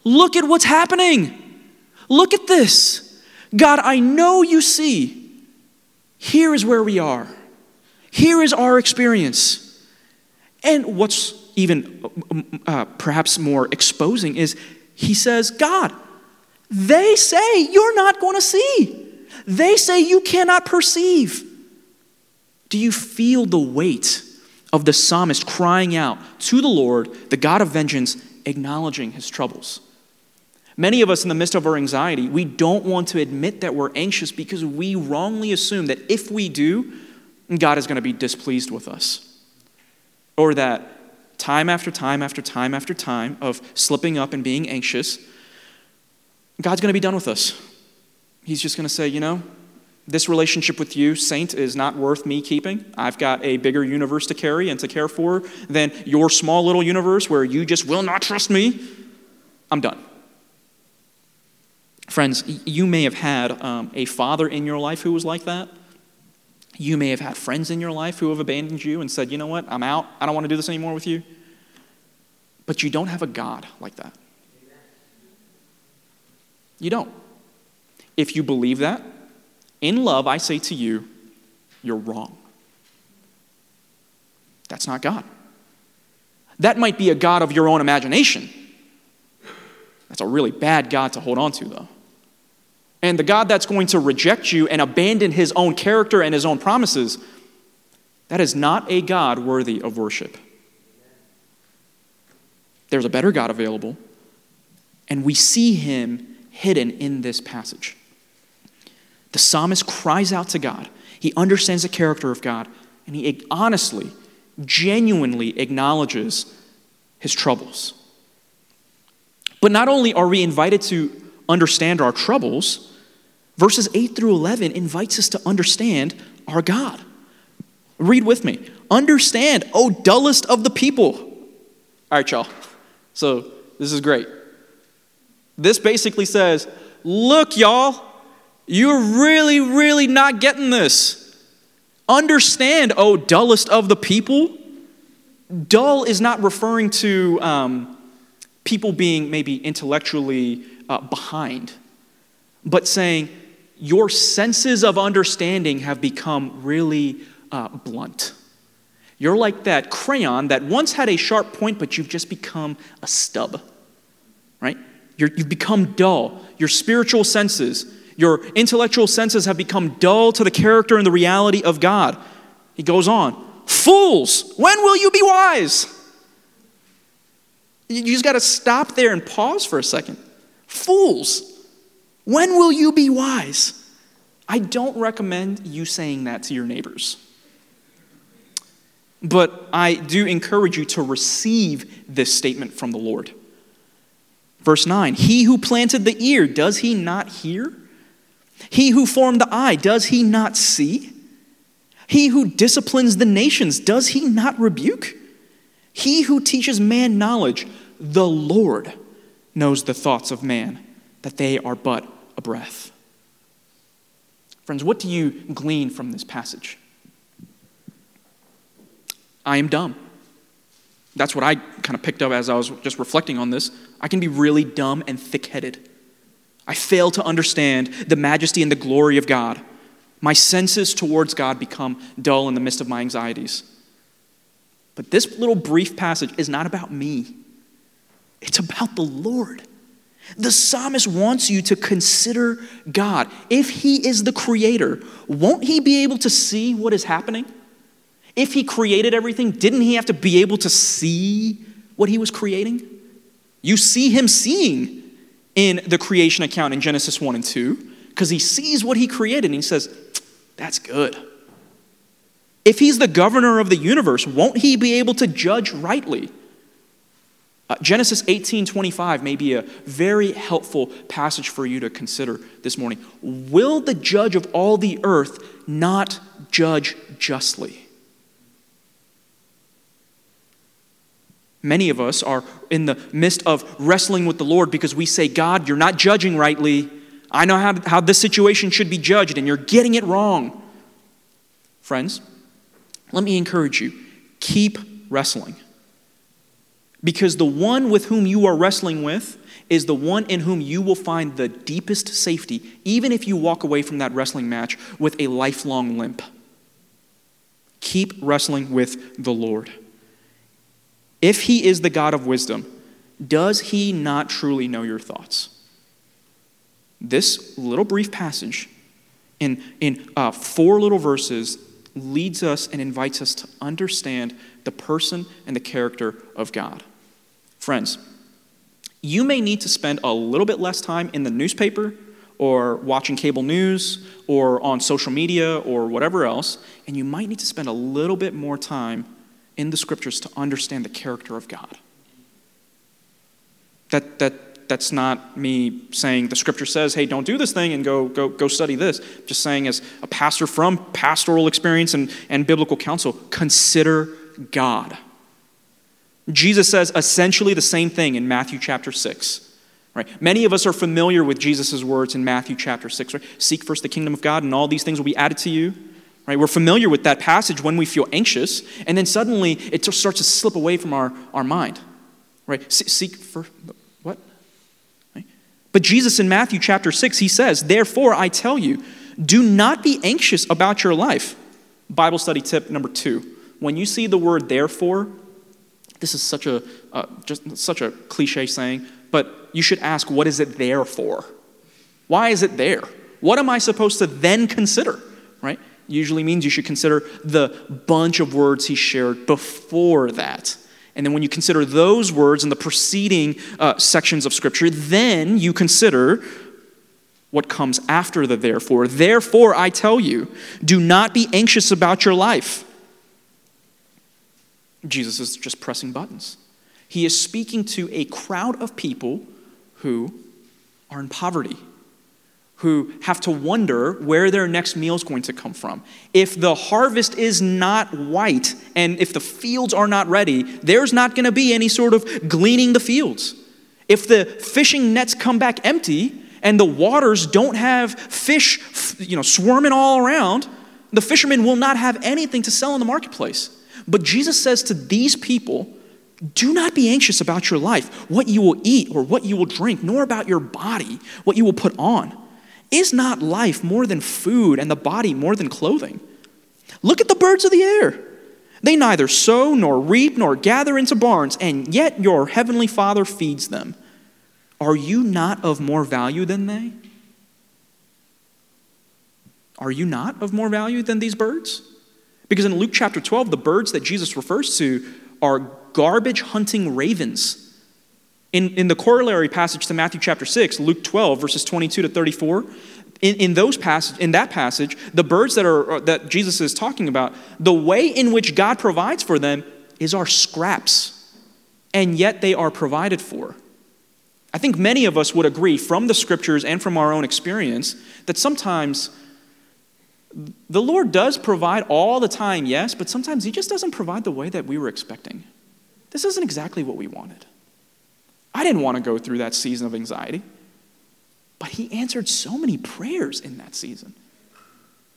look at what's happening. Look at this. God, I know you see. Here is where we are. Here is our experience. And what's even perhaps more exposing is he says, God, they say you're not going to see. They say you cannot perceive. Do you feel the weight of the psalmist crying out to the Lord, the God of vengeance, acknowledging his troubles? Many of us, in the midst of our anxiety, we don't want to admit that we're anxious because we wrongly assume that if we do, God is going to be displeased with us. Or that time after time after time after time of slipping up and being anxious, God's going to be done with us. He's just going to say, you know, this relationship with you, saint, is not worth me keeping. I've got a bigger universe to carry and to care for than your small little universe where you just will not trust me. I'm done. Friends, you may have had a father in your life who was like that. You may have had friends in your life who have abandoned you and said, you know what, I'm out. I don't want to do this anymore with you. But you don't have a God like that. You don't. If you believe that, in love, I say to you, you're wrong. That's not God. That might be a God of your own imagination. That's a really bad God to hold on to, though. And the God that's going to reject you and abandon his own character and his own promises, that is not a God worthy of worship. There's a better God available, and we see him hidden in this passage. The psalmist cries out to God. He understands the character of God, and he honestly, genuinely acknowledges his troubles. But not only are we invited to understand our troubles, verses 8 through 11 invites us to understand our God. Read with me. Understand, O dullest of the people. All right, y'all. So this is great. This basically says, look, y'all, you're really, really not getting this. Understand, O dullest of the people. Dull is not referring to people being maybe intellectually behind, but saying your senses of understanding have become really blunt. You're like that crayon that once had a sharp point, but you've just become a stub, right? You've become dull. Your spiritual senses, your intellectual senses have become dull to the character and the reality of God. He goes on, fools, when will you be wise? You just got to stop there and pause for a second. Fools, when will you be wise? I don't recommend you saying that to your neighbors. But I do encourage you to receive this statement from the Lord. Verse 9, he who planted the ear, does he not hear? He who formed the eye, does he not see? He who disciplines the nations, does he not rebuke? He who teaches man knowledge, the Lord knows the thoughts of man, that they are but a breath. Friends, what do you glean from this passage? I am dumb. That's what I kind of picked up as I was just reflecting on this. I can be really dumb and thick-headed. I fail to understand the majesty and the glory of God. My senses towards God become dull in the midst of my anxieties. But this little brief passage is not about me. It's about the Lord. The psalmist wants you to consider God. If he is the creator, won't he be able to see what is happening? If he created everything, didn't he have to be able to see what he was creating? You see him seeing in the creation account in Genesis 1 and 2, because he sees what he created and he says, that's good. If he's the governor of the universe, won't he be able to judge rightly? Genesis 18:25 may be a very helpful passage for you to consider this morning. Will the judge of all the earth not judge justly? Many of us are in the midst of wrestling with the Lord because we say, God, you're not judging rightly. I know how this situation should be judged, and you're getting it wrong. Friends, let me encourage you. keep wrestling. Because the one with whom you are wrestling with is the one in whom you will find the deepest safety, even if you walk away from that wrestling match with a lifelong limp. Keep wrestling with the Lord. If he is the God of wisdom, does he not truly know your thoughts? This little brief passage in four little verses leads us and invites us to understand the person and the character of God. Friends, you may need to spend a little bit less time in the newspaper or watching cable news or on social media or whatever else, and you might need to spend a little bit more time in the scriptures to understand the character of God. That's not me saying the scripture says, hey, don't do this thing and go study this. I'm just saying, as a pastor from pastoral experience and biblical counsel, consider God. Jesus says essentially the same thing in Matthew chapter 6. Right? Many of us are familiar with Jesus' words in Matthew chapter 6. Right? Seek first the kingdom of God and all these things will be added to you. Right? We're familiar with that passage when we feel anxious, and then suddenly it just starts to slip away from our mind. Right? Seek first... But Jesus in Matthew chapter 6, he says, therefore I tell you, do not be anxious about your life. Bible study tip number 2. When you see the word therefore, this is such a cliche saying, but you should ask, what is it there for? Why is it there? What am I supposed to then consider? Right? Usually means you should consider the bunch of words he shared before that. And then when you consider those words in the preceding sections of Scripture, then you consider what comes after the therefore. Therefore, I tell you, do not be anxious about your life. Jesus is just pressing buttons. He is speaking to a crowd of people who are in poverty, who have to wonder where their next meal is going to come from. If the harvest is not white and if the fields are not ready, there's not going to be any sort of gleaning the fields. If the fishing nets come back empty and the waters don't have fish, swarming all around, the fishermen will not have anything to sell in the marketplace. But Jesus says to these people, do not be anxious about your life, what you will eat or what you will drink, nor about your body, what you will put on. Is not life more than food and the body more than clothing? Look at the birds of the air. They neither sow nor reap nor gather into barns, and yet your heavenly Father feeds them. Are you not of more value than they? Are you not of more value than these birds? Because in Luke chapter 12, the birds that Jesus refers to are garbage hunting ravens. In the corollary passage to Matthew chapter 6, Luke 12, verses 22 to 34, in that passage, the birds that Jesus is talking about, the way in which God provides for them is our scraps, and yet they are provided for. I think many of us would agree from the scriptures and from our own experience that sometimes the Lord does provide all the time, yes, but sometimes he just doesn't provide the way that we were expecting. This isn't exactly what we wanted. I didn't want to go through that season of anxiety. But he answered so many prayers in that season.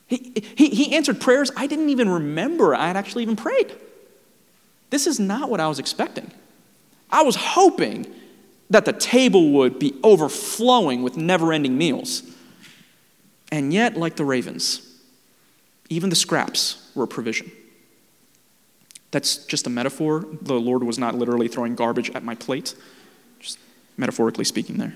He answered prayers I didn't even remember I had actually even prayed. This is not what I was expecting. I was hoping that the table would be overflowing with never-ending meals. And yet, like the ravens, even the scraps were a provision. That's just a metaphor. The Lord was not literally throwing garbage at my plate. Metaphorically speaking there.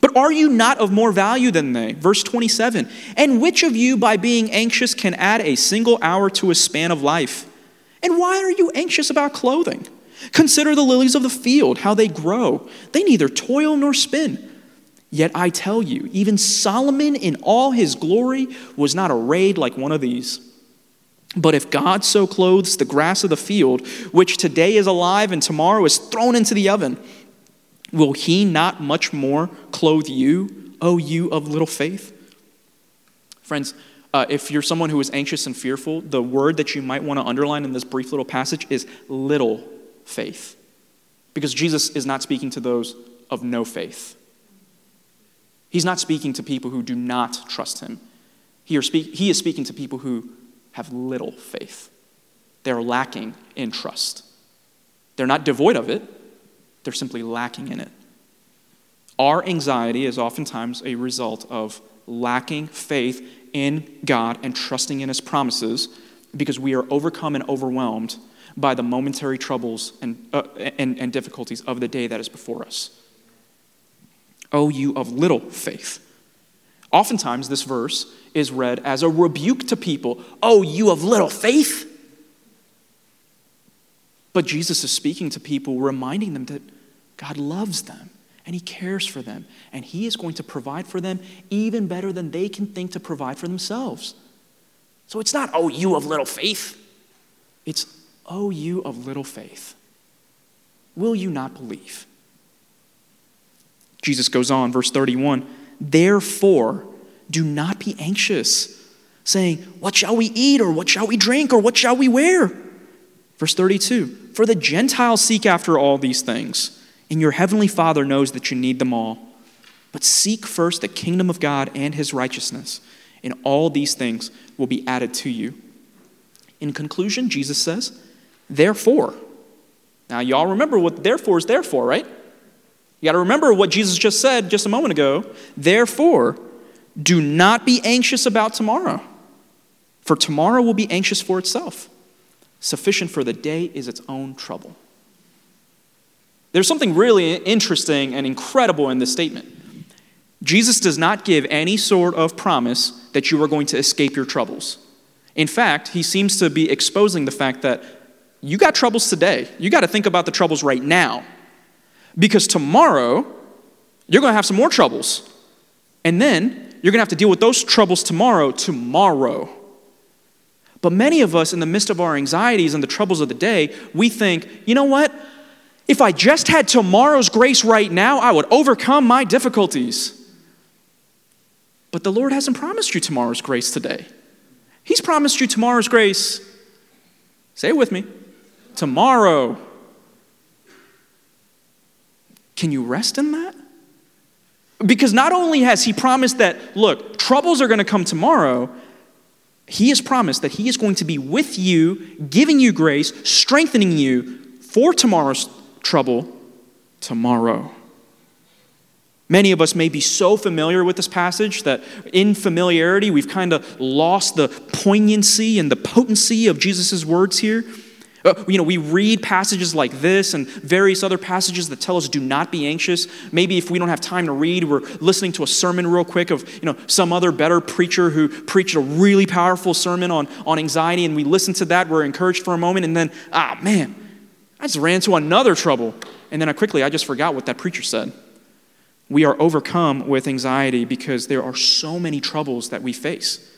But are you not of more value than they? Verse 27, and which of you by being anxious can add a single hour to a span of life? And why are you anxious about clothing? Consider the lilies of the field, how they grow. They neither toil nor spin. Yet I tell you, even Solomon in all his glory was not arrayed like one of these. But if God so clothes the grass of the field, which today is alive and tomorrow is thrown into the oven, will he not much more clothe you, O you of little faith? Friends, if you're someone who is anxious and fearful, the word that you might want to underline in this brief little passage is little faith. Because Jesus is not speaking to those of no faith. He's not speaking to people who do not trust him. He is speaking to people who have little faith. they're lacking in trust. They're not devoid of it. They're simply lacking in it. Our anxiety is oftentimes a result of lacking faith in God and trusting in His promises because we are overcome and overwhelmed by the momentary troubles and difficulties of the day that is before us. O you of little faith. Oftentimes, this verse is read as a rebuke to people. Oh, you of little faith. But Jesus is speaking to people, reminding them that God loves them and He cares for them. And He is going to provide for them even better than they can think to provide for themselves. So it's not, oh, you of little faith. It's, oh, you of little faith. Will you not believe? Jesus goes on, verse 31. Therefore, do not be anxious, saying, what shall we eat, or what shall we drink, or what shall we wear? Verse 32, for the Gentiles seek after all these things, and your heavenly Father knows that you need them all. But seek first the kingdom of God and His righteousness, and all these things will be added to you. In conclusion, Jesus says, therefore. Now, y'all remember what therefore is there for, right? You got to remember what Jesus just said just a moment ago. Therefore, do not be anxious about tomorrow, for tomorrow will be anxious for itself. Sufficient for the day is its own trouble. There's something really interesting and incredible in this statement. Jesus does not give any sort of promise that you are going to escape your troubles. In fact, He seems to be exposing the fact that you got troubles today. You got to think about the troubles right now. Because tomorrow, you're going to have some more troubles. And then, you're going to have to deal with those troubles tomorrow. But many of us, in the midst of our anxieties and the troubles of the day, we think, you know what? If I just had tomorrow's grace right now, I would overcome my difficulties. But the Lord hasn't promised you tomorrow's grace today. He's promised you tomorrow's grace. Say it with me. Tomorrow. Can you rest in that? Because not only has He promised that, look, troubles are going to come tomorrow, He has promised that He is going to be with you, giving you grace, strengthening you for tomorrow's trouble tomorrow. Many of us may be so familiar with this passage that in familiarity we've kind of lost the poignancy and the potency of Jesus' words here. We read passages like this and various other passages that tell us do not be anxious. Maybe if we don't have time to read, we're listening to a sermon real quick of some other better preacher who preached a really powerful sermon on anxiety, and we listen to that, we're encouraged for a moment, and then, I just ran into another trouble. And then I just forgot what that preacher said. We are overcome with anxiety because there are so many troubles that we face.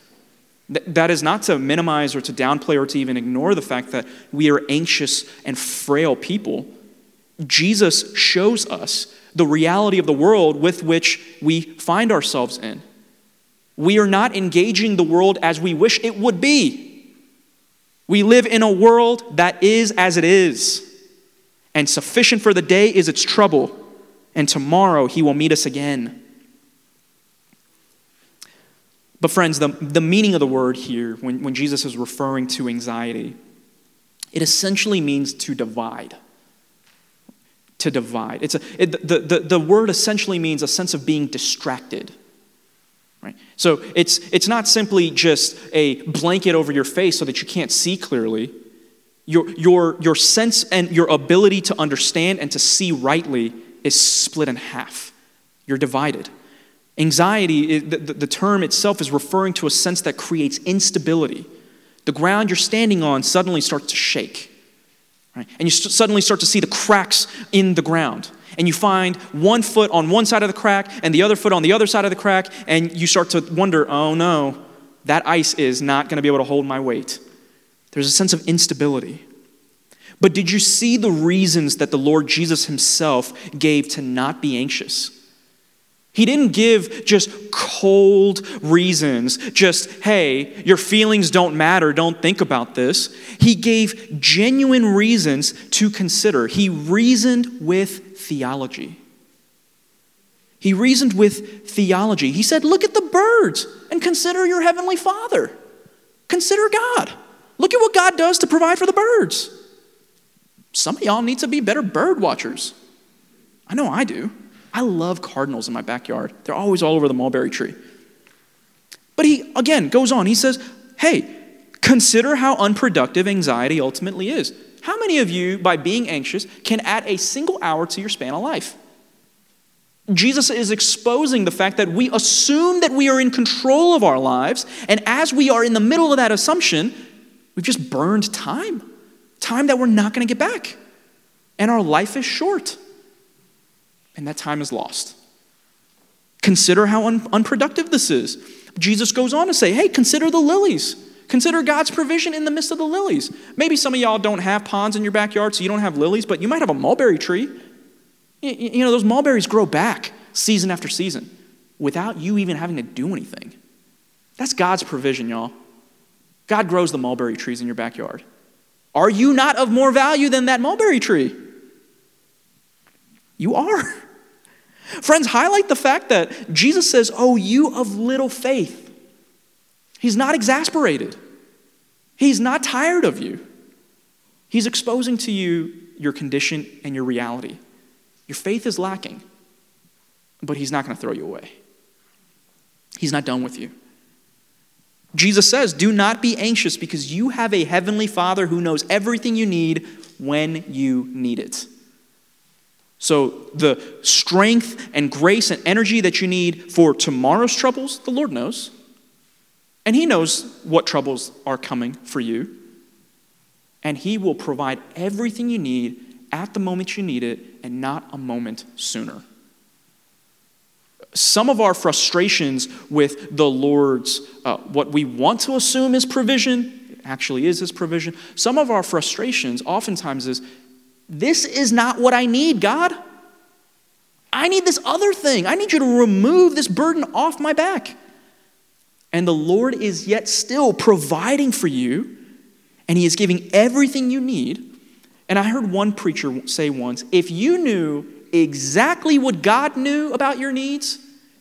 That is not to minimize or to downplay or to even ignore the fact that we are anxious and frail people. Jesus shows us the reality of the world with which we find ourselves in. We are not engaging the world as we wish it would be. We live in a world that is as it is. And sufficient for the day is its trouble. And tomorrow He will meet us again. But friends, the meaning of the word here, when Jesus is referring to anxiety, it essentially means to divide. To divide. The word essentially means a sense of being distracted. Right? So it's not simply just a blanket over your face so that you can't see clearly. Your sense and your ability to understand and to see rightly is split in half. You're divided. Anxiety, the term itself, is referring to a sense that creates instability. The ground you're standing on suddenly starts to shake. Right? And you suddenly start to see the cracks in the ground. And you find one foot on one side of the crack and the other foot on the other side of the crack. And you start to wonder, oh no, that ice is not going to be able to hold my weight. There's a sense of instability. But did you see the reasons that the Lord Jesus Himself gave to not be anxious? He didn't give just cold reasons, just, hey, your feelings don't matter, don't think about this. He gave genuine reasons to consider. He reasoned with theology. He said, look at the birds and consider your heavenly Father. Consider God. Look at what God does to provide for the birds. Some of y'all need to be better bird watchers. I know I do. I love cardinals in my backyard. They're always all over the mulberry tree. But he, again, goes on. He says, hey, consider how unproductive anxiety ultimately is. How many of you, by being anxious, can add a single hour to your span of life? Jesus is exposing the fact that we assume that we are in control of our lives, and as we are in the middle of that assumption, we've just burned time that we're not going to get back. And our life is short, and that time is lost. Consider how unproductive this is. Jesus goes on to say, hey, consider the lilies. Consider God's provision in the midst of the lilies. Maybe some of y'all don't have ponds in your backyard, so you don't have lilies, but you might have a mulberry tree. You know, those mulberries grow back season after season without you even having to do anything. That's God's provision, y'all. God grows the mulberry trees in your backyard. Are you not of more value than that mulberry tree? You are. Friends, highlight the fact that Jesus says, oh, you of little faith. He's not exasperated. He's not tired of you. He's exposing to you your condition and your reality. Your faith is lacking, but he's not going to throw you away. He's not done with you. Jesus says, do not be anxious because you have a heavenly Father who knows everything you need when you need it. So the strength and grace and energy that you need for tomorrow's troubles, the Lord knows. And he knows what troubles are coming for you. And he will provide everything you need at the moment you need it, and not a moment sooner. Some of our frustrations with the Lord's, what we want to assume is provision, actually is his provision. Some of our frustrations oftentimes is, this is not what I need, God. I need this other thing. I need you to remove this burden off my back. And the Lord is yet still providing for you, and he is giving everything you need. And I heard one preacher say once, if you knew exactly what God knew about your needs,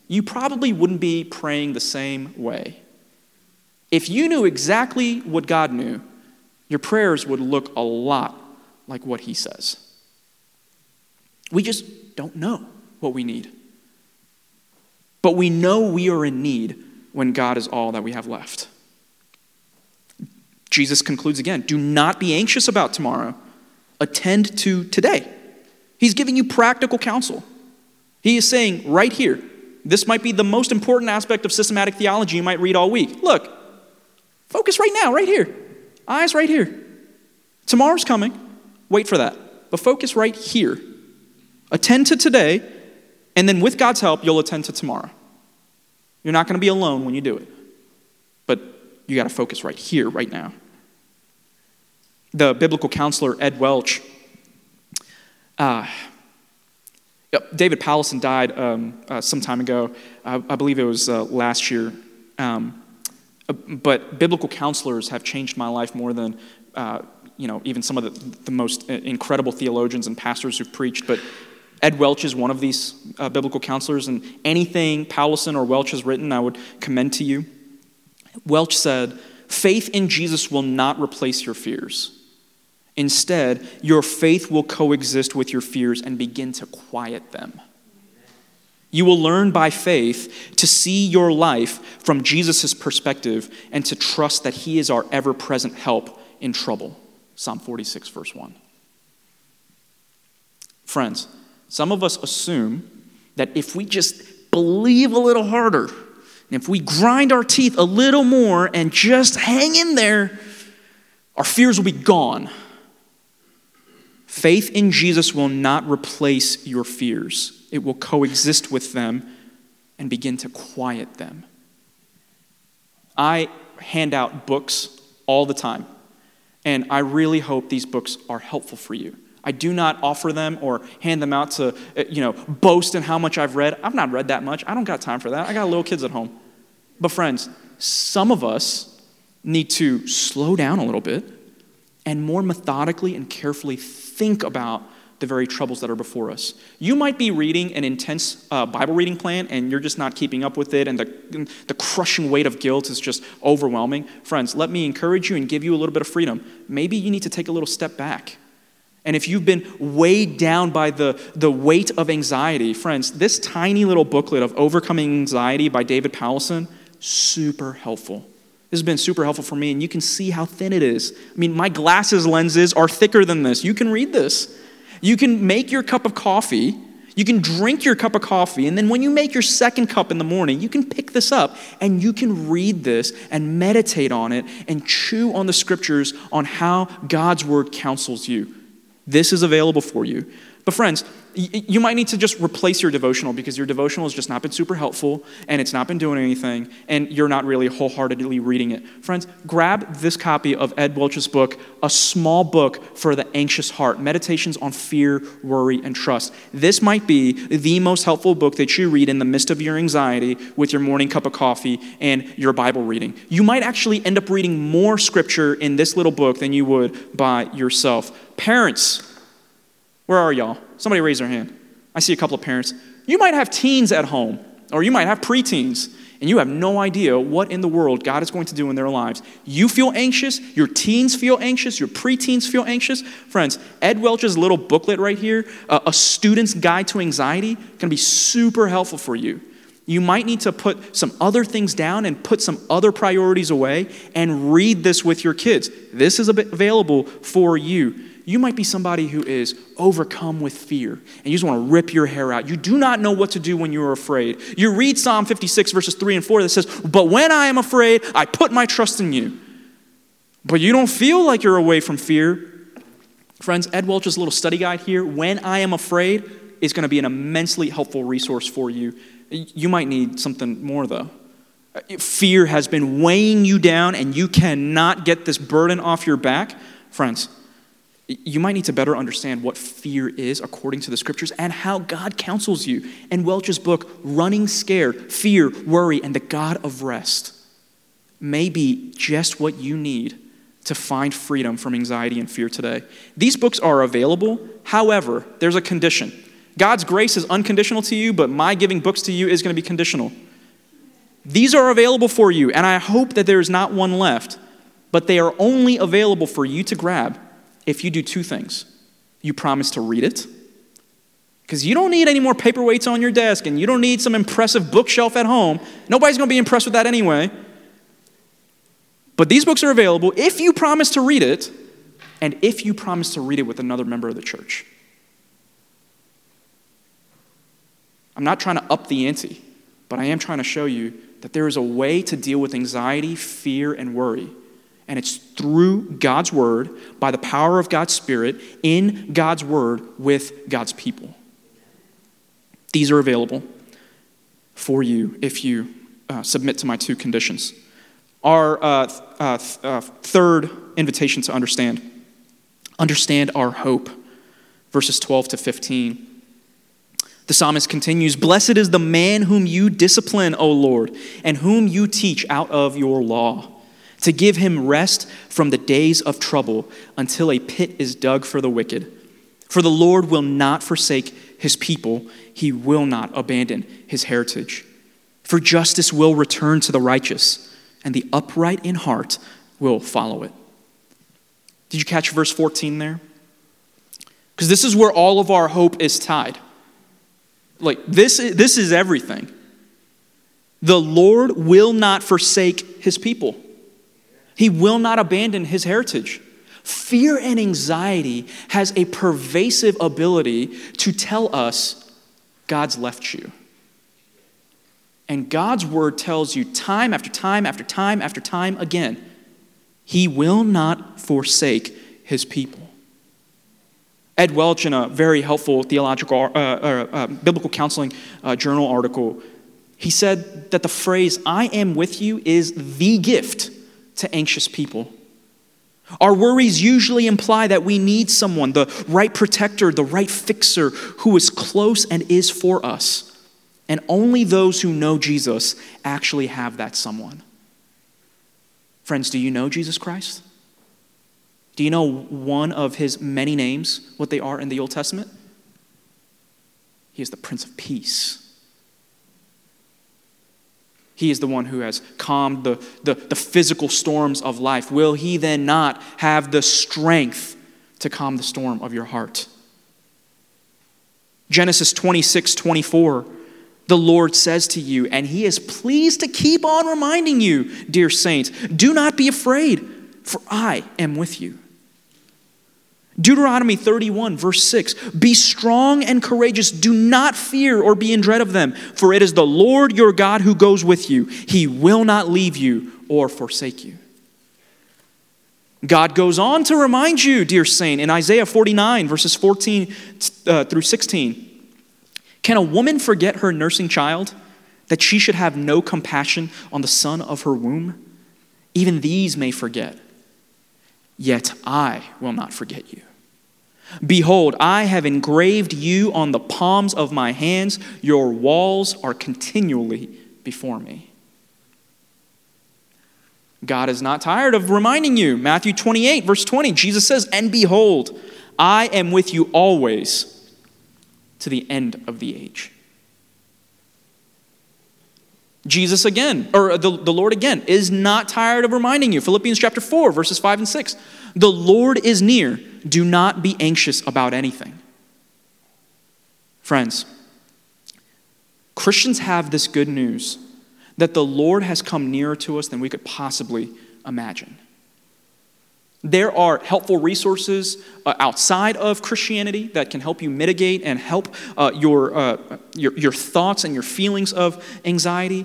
you probably wouldn't be praying the same way. If you knew exactly what God knew, your prayers would look a lot like what he says. We just don't know what we need. But we know we are in need when God is all that we have left. Jesus concludes again, do not be anxious about tomorrow. Attend to today. He's giving you practical counsel. He is saying right here, this might be the most important aspect of systematic theology you might read all week. Look, focus right now, right here. Eyes right here. Tomorrow's coming. Wait for that. But focus right here. Attend to today, and then with God's help, you'll attend to tomorrow. You're not going to be alone when you do it. But you got to focus right here, right now. The biblical counselor, Ed Welch, David Powlison died some time ago. I believe it was last year. But biblical counselors have changed my life more than, even some of the most incredible theologians and pastors who've preached. But Ed Welch is one of these biblical counselors, and anything Powlison or Welch has written, I would commend to you. Welch said, faith in Jesus will not replace your fears. Instead, your faith will coexist with your fears and begin to quiet them. You will learn by faith to see your life from Jesus' perspective and to trust that he is our ever-present help in trouble. Psalm 46, verse 1. Friends, some of us assume that if we just believe a little harder, and if we grind our teeth a little more and just hang in there, our fears will be gone. Faith in Jesus will not replace your fears. It will coexist with them and begin to quiet them. I hand out books all the time, and I really hope these books are helpful for you. I do not offer them or hand them out to, boast in how much I've read. I've not read that much. I don't got time for that. I got little kids at home. But friends, some of us need to slow down a little bit and more methodically and carefully think about the very troubles that are before us. You might be reading an intense Bible reading plan and you're just not keeping up with it, and the crushing weight of guilt is just overwhelming. Friends, let me encourage you and give you a little bit of freedom. Maybe you need to take a little step back. And if you've been weighed down by the weight of anxiety, friends, this tiny little booklet of Overcoming Anxiety by David Powlison, super helpful. This has been super helpful for me, and you can see how thin it is. I mean, my glasses lenses are thicker than this. You can read this. You can make your cup of coffee. You can drink your cup of coffee, and then when you make your second cup in the morning, you can pick this up, and you can read this and meditate on it and chew on the scriptures on how God's word counsels you. This is available for you. But friends, you might need to just replace your devotional because your devotional has just not been super helpful and it's not been doing anything and you're not really wholeheartedly reading it. Friends, grab this copy of Ed Welch's book, A Small Book for the Anxious Heart, Meditations on Fear, Worry, and Trust. This might be the most helpful book that you read in the midst of your anxiety with your morning cup of coffee and your Bible reading. You might actually end up reading more scripture in this little book than you would by yourself. Parents, where are y'all? Somebody raise their hand. I see a couple of parents. You might have teens at home, or you might have preteens, and you have no idea what in the world God is going to do in their lives. You feel anxious. Your teens feel anxious. Your preteens feel anxious. Friends, Ed Welch's little booklet right here, A Student's Guide to Anxiety, can be super helpful for you. You might need to put some other things down and put some other priorities away and read this with your kids. This is available for you. You might be somebody who is overcome with fear, and you just want to rip your hair out. You do not know what to do when you are afraid. You read Psalm 56, verses 3 and 4 that says, "But when I am afraid, I put my trust in you." But you don't feel like you're away from fear. Friends, Ed Welch's little study guide here, When I Am Afraid, is going to be an immensely helpful resource for you. You might need something more, though. Fear has been weighing you down, and you cannot get this burden off your back. Friends, you might need to better understand what fear is according to the scriptures and how God counsels you. And Welch's book, Running Scared, Fear, Worry, and the God of Rest, may be just what you need to find freedom from anxiety and fear today. These books are available. However, there's a condition. God's grace is unconditional to you, but my giving books to you is going to be conditional. These are available for you, and I hope that there is not one left, but they are only available for you to grab if you do two things. You promise to read it, because you don't need any more paperweights on your desk, and you don't need some impressive bookshelf at home. Nobody's going to be impressed with that anyway. But these books are available if you promise to read it, and if you promise to read it with another member of the church. I'm not trying to up the ante, but I am trying to show you that there is a way to deal with anxiety, fear, and worry. And it's through God's word, by the power of God's spirit, in God's word, with God's people. These are available for you if you submit to my two conditions. Our third invitation to understand our hope, verses 12 to 15. The psalmist continues, "Blessed is the man whom you discipline, O Lord, and whom you teach out of your law, to give him rest from the days of trouble until a pit is dug for the wicked. For the Lord will not forsake his people. He will not abandon his heritage. For justice will return to the righteous, and the upright in heart will follow it." Did you catch verse 14 there? Because this is where all of our hope is tied. Like, this is everything. The Lord will not forsake his people. He will not abandon his heritage. Fear and anxiety has a pervasive ability to tell us God's left you. And God's word tells you time after time after time after time again, he will not forsake his people. Ed Welch, in a very helpful theological biblical counseling journal article, he said that the phrase, "I am with you," is the gift to anxious people. Our worries usually imply that we need someone, the right protector, the right fixer, who is close and is for us. And only those who know Jesus actually have that someone. Friends, do you know Jesus Christ? Do you know one of his many names, what they are in the Old Testament? He is the Prince of Peace. He is the one who has calmed the physical storms of life. Will he then not have the strength to calm the storm of your heart? Genesis 26:24, the Lord says to you, and he is pleased to keep on reminding you, dear saints, do not be afraid, for I am with you. Deuteronomy 31:6, be strong and courageous. Do not fear or be in dread of them, for it is the Lord your God who goes with you. He will not leave you or forsake you. God goes on to remind you, dear saint, in Isaiah 49:14-16, can a woman forget her nursing child, that she should have no compassion on the son of her womb? Even these may forget. Yet I will not forget you. Behold, I have engraved you on the palms of my hands. Your walls are continually before me. God is not tired of reminding you. Matthew 28:20, Jesus says, and behold, I am with you always to the end of the age. Jesus again, or the Lord again, is not tired of reminding you. Philippians 4:5-6. The Lord is near. Do not be anxious about anything. Friends, Christians have this good news that the Lord has come nearer to us than we could possibly imagine. There are helpful resources outside of Christianity that can help you mitigate and help your thoughts and your feelings of anxiety.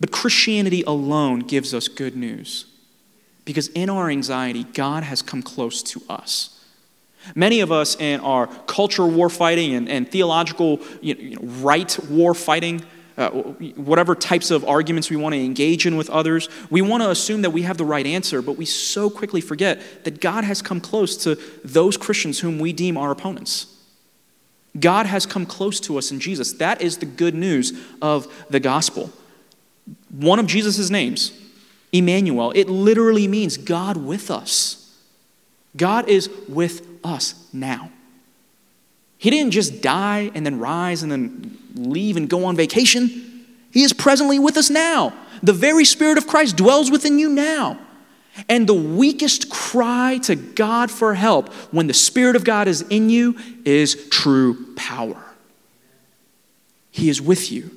But Christianity alone gives us good news, because in our anxiety, God has come close to us. Many of us in our culture war fighting and theological right war fighting, whatever types of arguments we want to engage in with others, we want to assume that we have the right answer, but we so quickly forget that God has come close to those Christians whom we deem our opponents. God has come close to us in Jesus. That is the good news of the gospel. One of Jesus' names, Emmanuel, it literally means God with us. God is with us now. He didn't just die and then rise and then leave and go on vacation. He is presently with us now. The very Spirit of Christ dwells within you now. And the weakest cry to God for help when the Spirit of God is in you is true power. He is with you,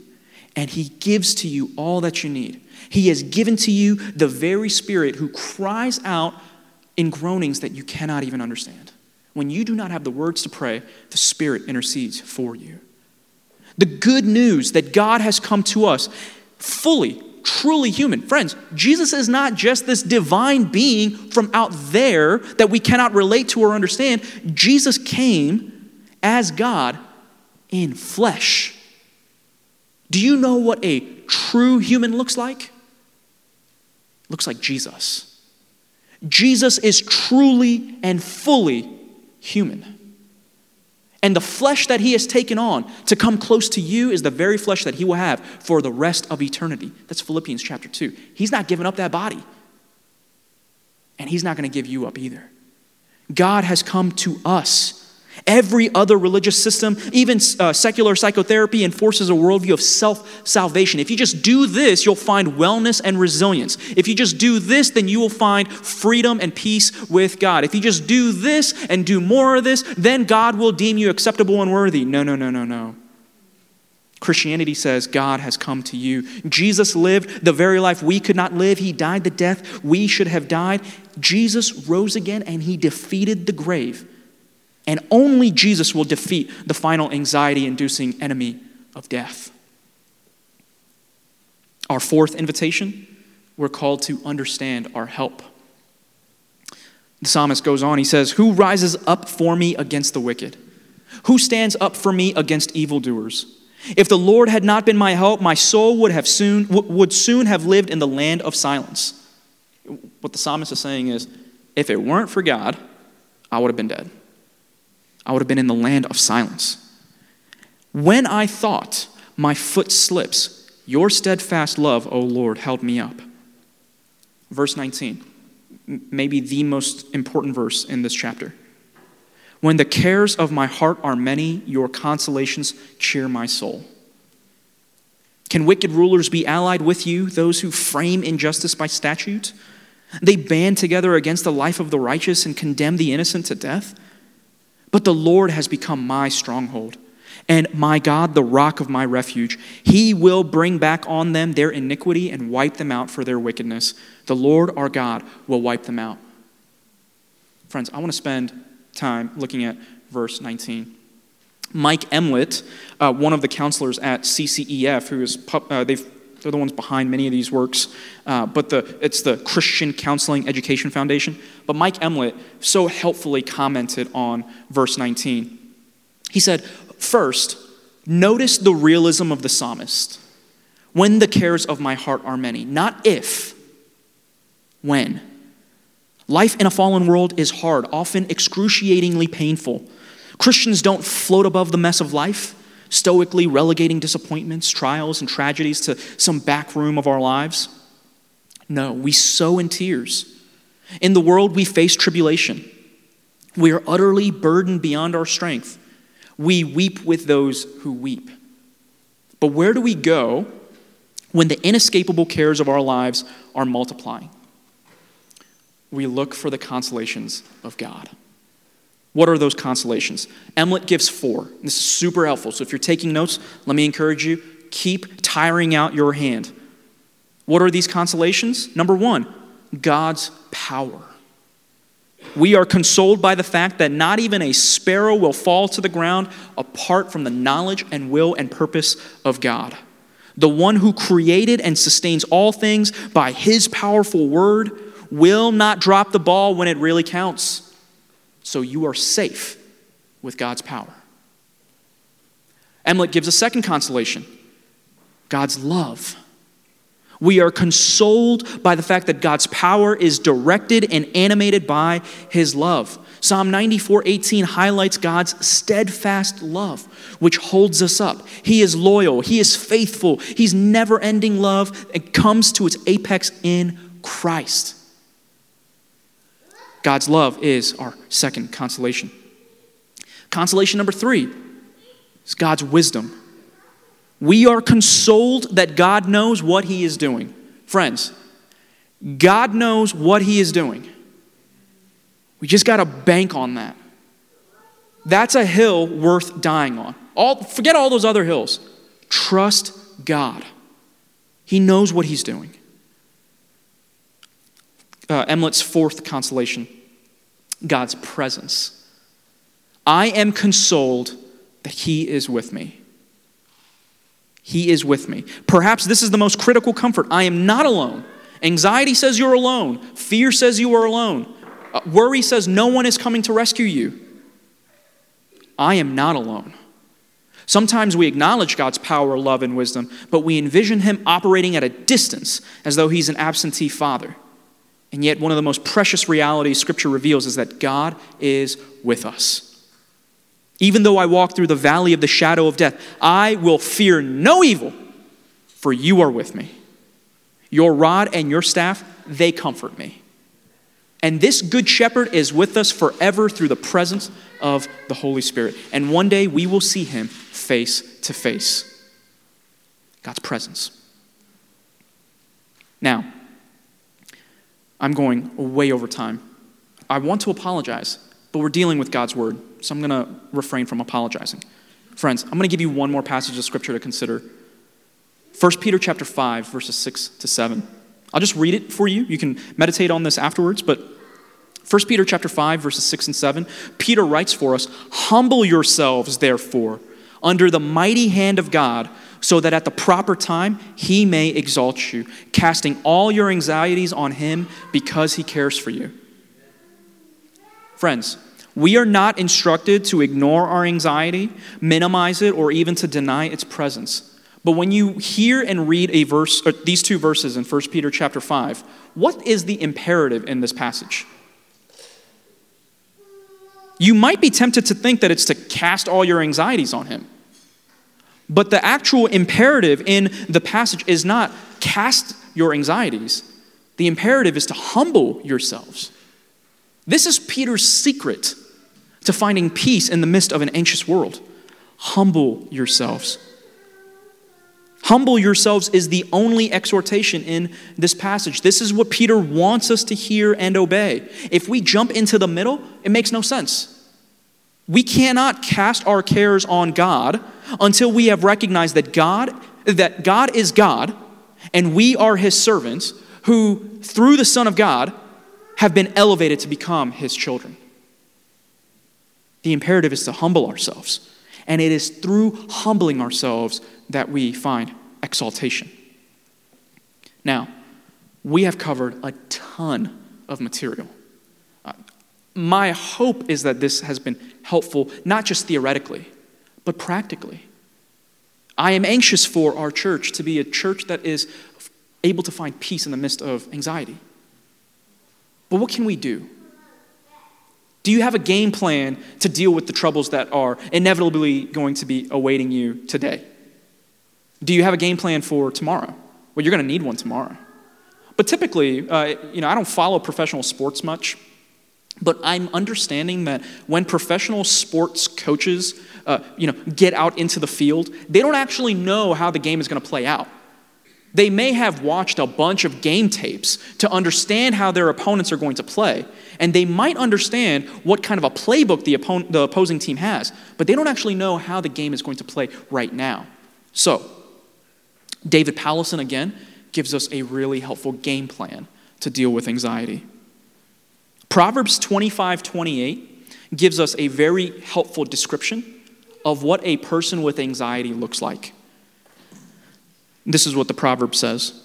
and he gives to you all that you need. He has given to you the very Spirit who cries out in groanings that you cannot even understand. When you do not have the words to pray, the Spirit intercedes for you. The good news that God has come to us fully, truly human. Friends, Jesus is not just this divine being from out there that we cannot relate to or understand. Jesus came as God in flesh. Do you know what a true human looks like? It looks like Jesus. Jesus is truly and fully human. And the flesh that he has taken on to come close to you is the very flesh that he will have for the rest of eternity. That's Philippians 2. He's not giving up that body. And he's not going to give you up either. God has come to us. Every other religious system, even secular psychotherapy, enforces a worldview of self-salvation. If you just do this, you'll find wellness and resilience. If you just do this, then you will find freedom and peace with God. If you just do this and do more of this, then God will deem you acceptable and worthy. No. Christianity says God has come to you. Jesus lived the very life we could not live. He died the death we should have died. Jesus rose again, and he defeated the grave. And only Jesus will defeat the final anxiety-inducing enemy of death. Our fourth invitation, we're called to understand our help. The psalmist goes on, he says, who rises up for me against the wicked? Who stands up for me against evildoers? If the Lord had not been my help, my soul would soon have lived in the land of silence. What the psalmist is saying is, if it weren't for God, I would have been dead. I would have been in the land of silence. When I thought my foot slips, your steadfast love, O Lord, held me up. Verse 19. maybe the most important verse in this chapter. When the cares of my heart are many, your consolations cheer my soul. Can wicked rulers be allied with you, those who frame injustice by statute? They band together against the life of the righteous and condemn the innocent to death. But the Lord has become my stronghold, and my God, the rock of my refuge. He will bring back on them their iniquity and wipe them out for their wickedness. The Lord our God will wipe them out. Friends, I want to spend time looking at verse 19. Mike Emlett, one of the counselors at CCEF, who is they're the ones behind many of these works, but it's the Christian Counseling Education Foundation. But Mike Emlett so helpfully commented on verse 19. He said, first, notice the realism of the psalmist. When the cares of my heart are many. Not if, when. Life in a fallen world is hard, often excruciatingly painful. Christians don't float above the mess of life, stoically relegating disappointments, trials, and tragedies to some back room of our lives. No, we sow in tears. In the world, we face tribulation. We are utterly burdened beyond our strength. We weep with those who weep. But where do we go when the inescapable cares of our lives are multiplying? We look for the consolations of God. What are those consolations? Emlett gives 4. This is super helpful. So if you're taking notes, let me encourage you, keep tiring out your hand. What are these consolations? Number 1, God's power. We are consoled by the fact that not even a sparrow will fall to the ground apart from the knowledge and will and purpose of God. The one who created and sustains all things by his powerful word will not drop the ball when it really counts. So you are safe with God's power. Emlett gives a second consolation, God's love. We are consoled by the fact that God's power is directed and animated by his love. Psalm 94:18 highlights God's steadfast love, which holds us up. He is loyal. He is faithful. He's never-ending love. It comes to its apex in Christ. God's love is our second consolation. Consolation number 3 is God's wisdom. We are consoled that God knows what he is doing. Friends, God knows what he is doing. We just got to bank on that. That's a hill worth dying on. Forget all those other hills. Trust God. He knows what he's doing. Emlett's 4th consolation, God's presence. I am consoled that he is with me. He is with me. Perhaps this is the most critical comfort. I am not alone. Anxiety says you're alone. Fear says you are alone. Worry says no one is coming to rescue you. I am not alone. Sometimes we acknowledge God's power, love, and wisdom, but we envision him operating at a distance as though he's an absentee father. And yet one of the most precious realities Scripture reveals is that God is with us. Even though I walk through the valley of the shadow of death, I will fear no evil, for you are with me. Your rod and your staff, they comfort me. And this good shepherd is with us forever through the presence of the Holy Spirit. And one day we will see him face to face. God's presence. Now, I'm going way over time. I want to apologize, but we're dealing with God's word, so I'm going to refrain from apologizing. Friends, I'm going to give you one more passage of scripture to consider. 1 Peter chapter 5, verses 6-7. I'll just read it for you. You can meditate on this afterwards, but 1 Peter chapter 5, verses 6-7, Peter writes for us, "Humble yourselves, therefore, under the mighty hand of God, so that at the proper time he may exalt you, casting all your anxieties on him because he cares for you." Friends, we are not instructed to ignore our anxiety, minimize it, or even to deny its presence. But when you hear and read a verse, or these two verses in 1 Peter chapter 5, what is the imperative in this passage? You might be tempted to think that it's to cast all your anxieties on him. But the actual imperative in the passage is not cast your anxieties. The imperative is to humble yourselves. This is Peter's secret to finding peace in the midst of an anxious world. Humble yourselves. Humble yourselves is the only exhortation in this passage. This is what Peter wants us to hear and obey. If we jump into the middle, it makes no sense. We cannot cast our cares on God until we have recognized that God is God and we are his servants who, through the Son of God, have been elevated to become his children. The imperative is to humble ourselves. And it is through humbling ourselves that we find exaltation. Now, we have covered a ton of material. My hope is that this has been helpful, not just theoretically, but practically. I am anxious for our church to be a church that is able to find peace in the midst of anxiety. But what can we do? Do you have a game plan to deal with the troubles that are inevitably going to be awaiting you today? Do you have a game plan for tomorrow? Well, you're going to need one tomorrow. But typically, I don't follow professional sports much, but I'm understanding that when professional sports coaches, get out into the field, they don't actually know how the game is going to play out. They may have watched a bunch of game tapes to understand how their opponents are going to play, and they might understand what kind of a playbook the opposing team has, but they don't actually know how the game is going to play right now. So, David Powlison, again, gives us a really helpful game plan to deal with anxiety. Proverbs 25:28 gives us a very helpful description of what a person with anxiety looks like. This is what the proverb says.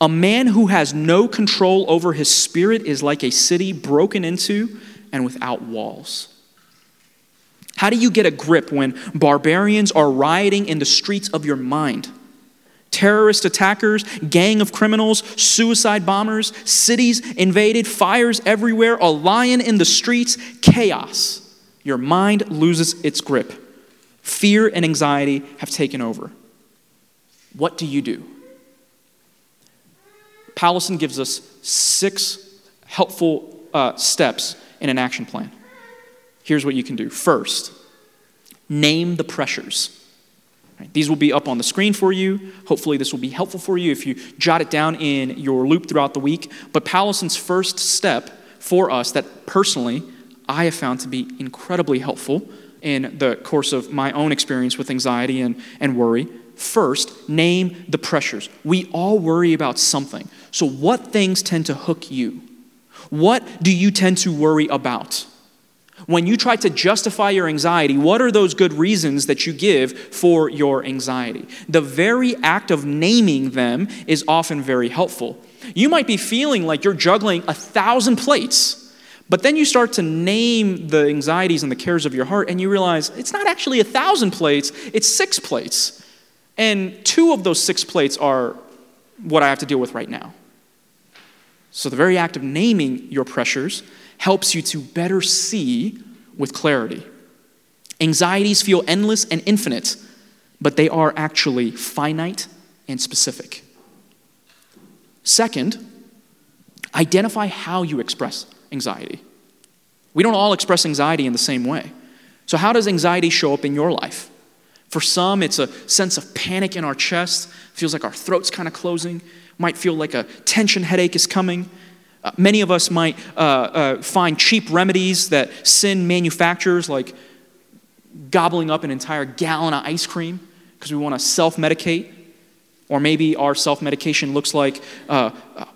A man who has no control over his spirit is like a city broken into and without walls. How do you get a grip when barbarians are rioting in the streets of your mind? Terrorist attackers, gang of criminals, suicide bombers, cities invaded, fires everywhere, a lion in the streets, chaos. Your mind loses its grip. Fear and anxiety have taken over. What do you do? Powlison gives us 6 helpful steps in an action plan. Here's what you can do. First, name the pressures. Right, these will be up on the screen for you. Hopefully this will be helpful for you if you jot it down in your loop throughout the week. But Powlison's first step for us that personally I have found to be incredibly helpful in the course of my own experience with anxiety and worry. First, name the pressures. We all worry about something. So what things tend to hook you? What do you tend to worry about? When you try to justify your anxiety, what are those good reasons that you give for your anxiety? The very act of naming them is often very helpful. You might be feeling like you're juggling 1,000 plates, but then you start to name the anxieties and the cares of your heart, and you realize it's not actually 1,000 plates, it's 6 plates. And 2 of those 6 plates are what I have to deal with right now. So the very act of naming your pressures helps you to better see with clarity. Anxieties feel endless and infinite, but they are actually finite and specific. Second, identify how you express anxiety. We don't all express anxiety in the same way. So how does anxiety show up in your life? For some, it's a sense of panic in our chest. Feels like our throat's kind of closing. Might feel like a tension headache is coming. Many of us might find cheap remedies that sin manufactures, like gobbling up an entire gallon of ice cream because we want to self-medicate. Or maybe our self-medication looks like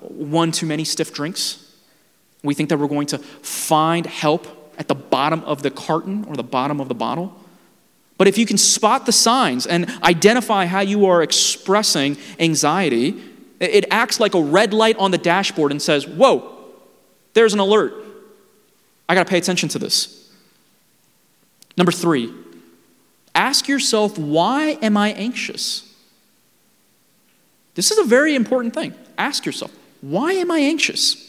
one too many stiff drinks. We think that we're going to find help at the bottom of the carton or the bottom of the bottle. But if you can spot the signs and identify how you are expressing anxiety, it acts like a red light on the dashboard and says, whoa, there's an alert. I got to pay attention to this. Number 3, ask yourself, why am I anxious? This is a very important thing. Ask yourself, why am I anxious?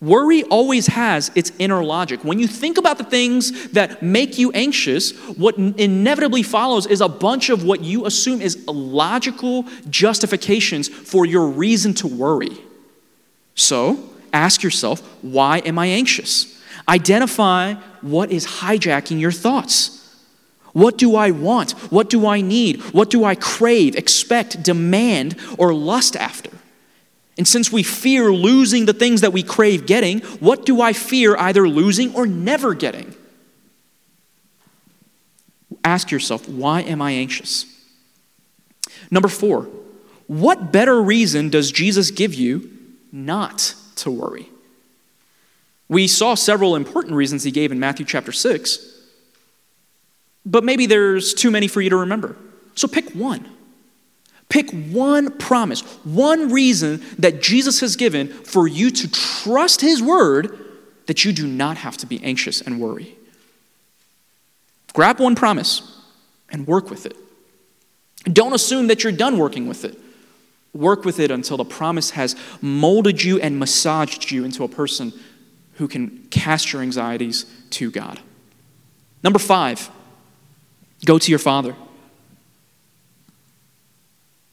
Worry always has its inner logic. When you think about the things that make you anxious, what inevitably follows is a bunch of what you assume is logical justifications for your reason to worry. So ask yourself, why am I anxious? Identify what is hijacking your thoughts. What do I want? What do I need? What do I crave, expect, demand, or lust after? And since we fear losing the things that we crave getting, what do I fear either losing or never getting? Ask yourself, why am I anxious? Number 4, what better reason does Jesus give you not to worry? We saw several important reasons he gave in Matthew chapter 6, but maybe there's too many for you to remember. So pick one. Pick one promise, one reason that Jesus has given for you to trust his word that you do not have to be anxious and worry. Grab one promise and work with it. Don't assume that you're done working with it. Work with it until the promise has molded you and massaged you into a person who can cast your anxieties to God. Number 5, go to your Father.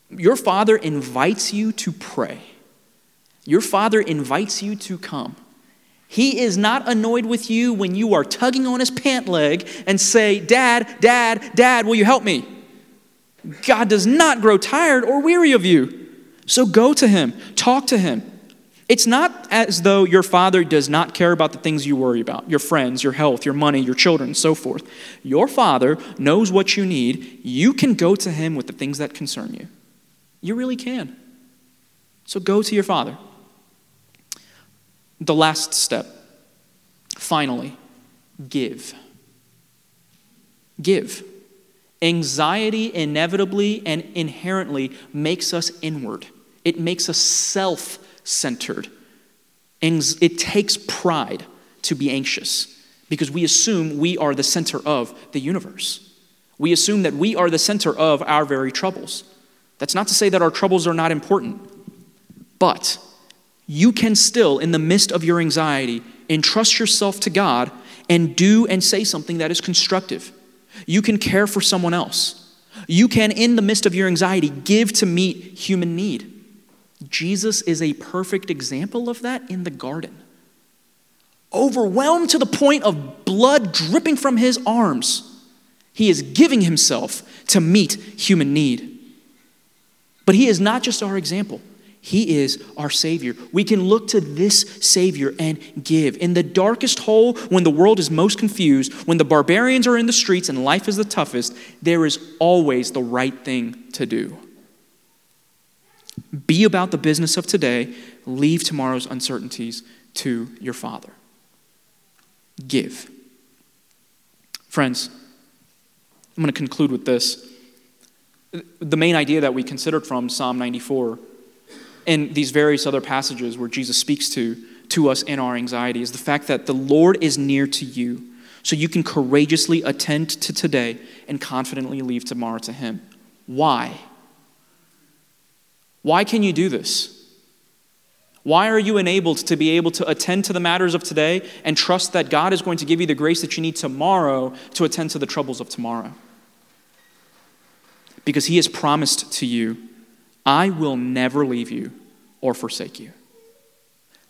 Your Father invites you to pray. Your Father invites you to come. He is not annoyed with you when you are tugging on his pant leg and say, "Dad, Dad, Dad, will you help me?" God does not grow tired or weary of you. So go to him. Talk to him. It's not as though your Father does not care about the things you worry about, your friends, your health, your money, your children, and so forth. Your Father knows what you need. You can go to him with the things that concern you. You really can. So go to your Father. The last step. Finally, give. Give. Anxiety inevitably and inherently makes us inward. It makes us self-centered. It takes pride to be anxious because we assume we are the center of the universe. We assume that we are the center of our very troubles. That's not to say that our troubles are not important, but you can still, in the midst of your anxiety, entrust yourself to God and do and say something that is constructive. You can care for someone else. You can, in the midst of your anxiety, give to meet human need. Jesus is a perfect example of that in the garden. Overwhelmed to the point of blood dripping from his arms, he is giving himself to meet human need. But he is not just our example. He is our Savior. We can look to this Savior and give. In the darkest hole, when the world is most confused, when the barbarians are in the streets and life is the toughest, there is always the right thing to do. Be about the business of today. Leave tomorrow's uncertainties to your Father. Give. Friends, I'm going to conclude with this. The main idea that we considered from Psalm 94 and these various other passages where Jesus speaks to us in our anxiety is the fact that the Lord is near to you, so you can courageously attend to today and confidently leave tomorrow to him. Why? Why can you do this? Why are you enabled to be able to attend to the matters of today and trust that God is going to give you the grace that you need tomorrow to attend to the troubles of tomorrow? Because he has promised to you, I will never leave you or forsake you.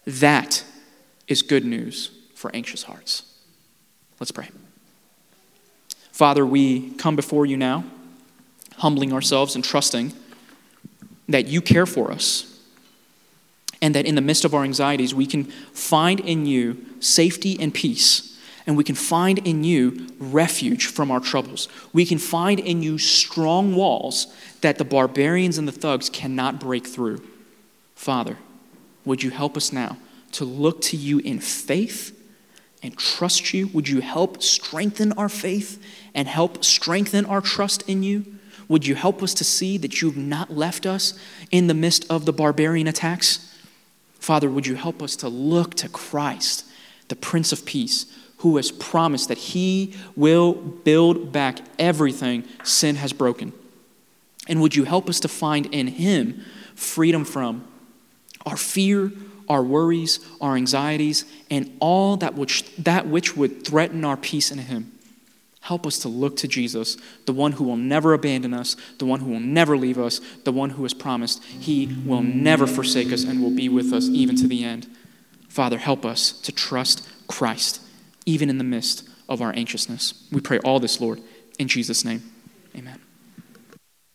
That is good news for anxious hearts. Let's pray. Father, we come before you now, humbling ourselves and trusting that you care for us and that in the midst of our anxieties, we can find in you safety and peace. And we can find in you refuge from our troubles. We can find in you strong walls that the barbarians and the thugs cannot break through. Father, would you help us now to look to you in faith and trust you? Would you help strengthen our faith and help strengthen our trust in you? Would you help us to see that you've not left us in the midst of the barbarian attacks? Father, would you help us to look to Christ, the Prince of Peace, who has promised that he will build back everything sin has broken. And would you help us to find in him freedom from our fear, our worries, our anxieties, and all that which would threaten our peace in him. Help us to look to Jesus, the one who will never abandon us, the one who will never leave us, the one who has promised he will never forsake us and will be with us even to the end. Father, help us to trust Christ, even in the midst of our anxiousness. We pray all this, Lord, in Jesus' name. Amen.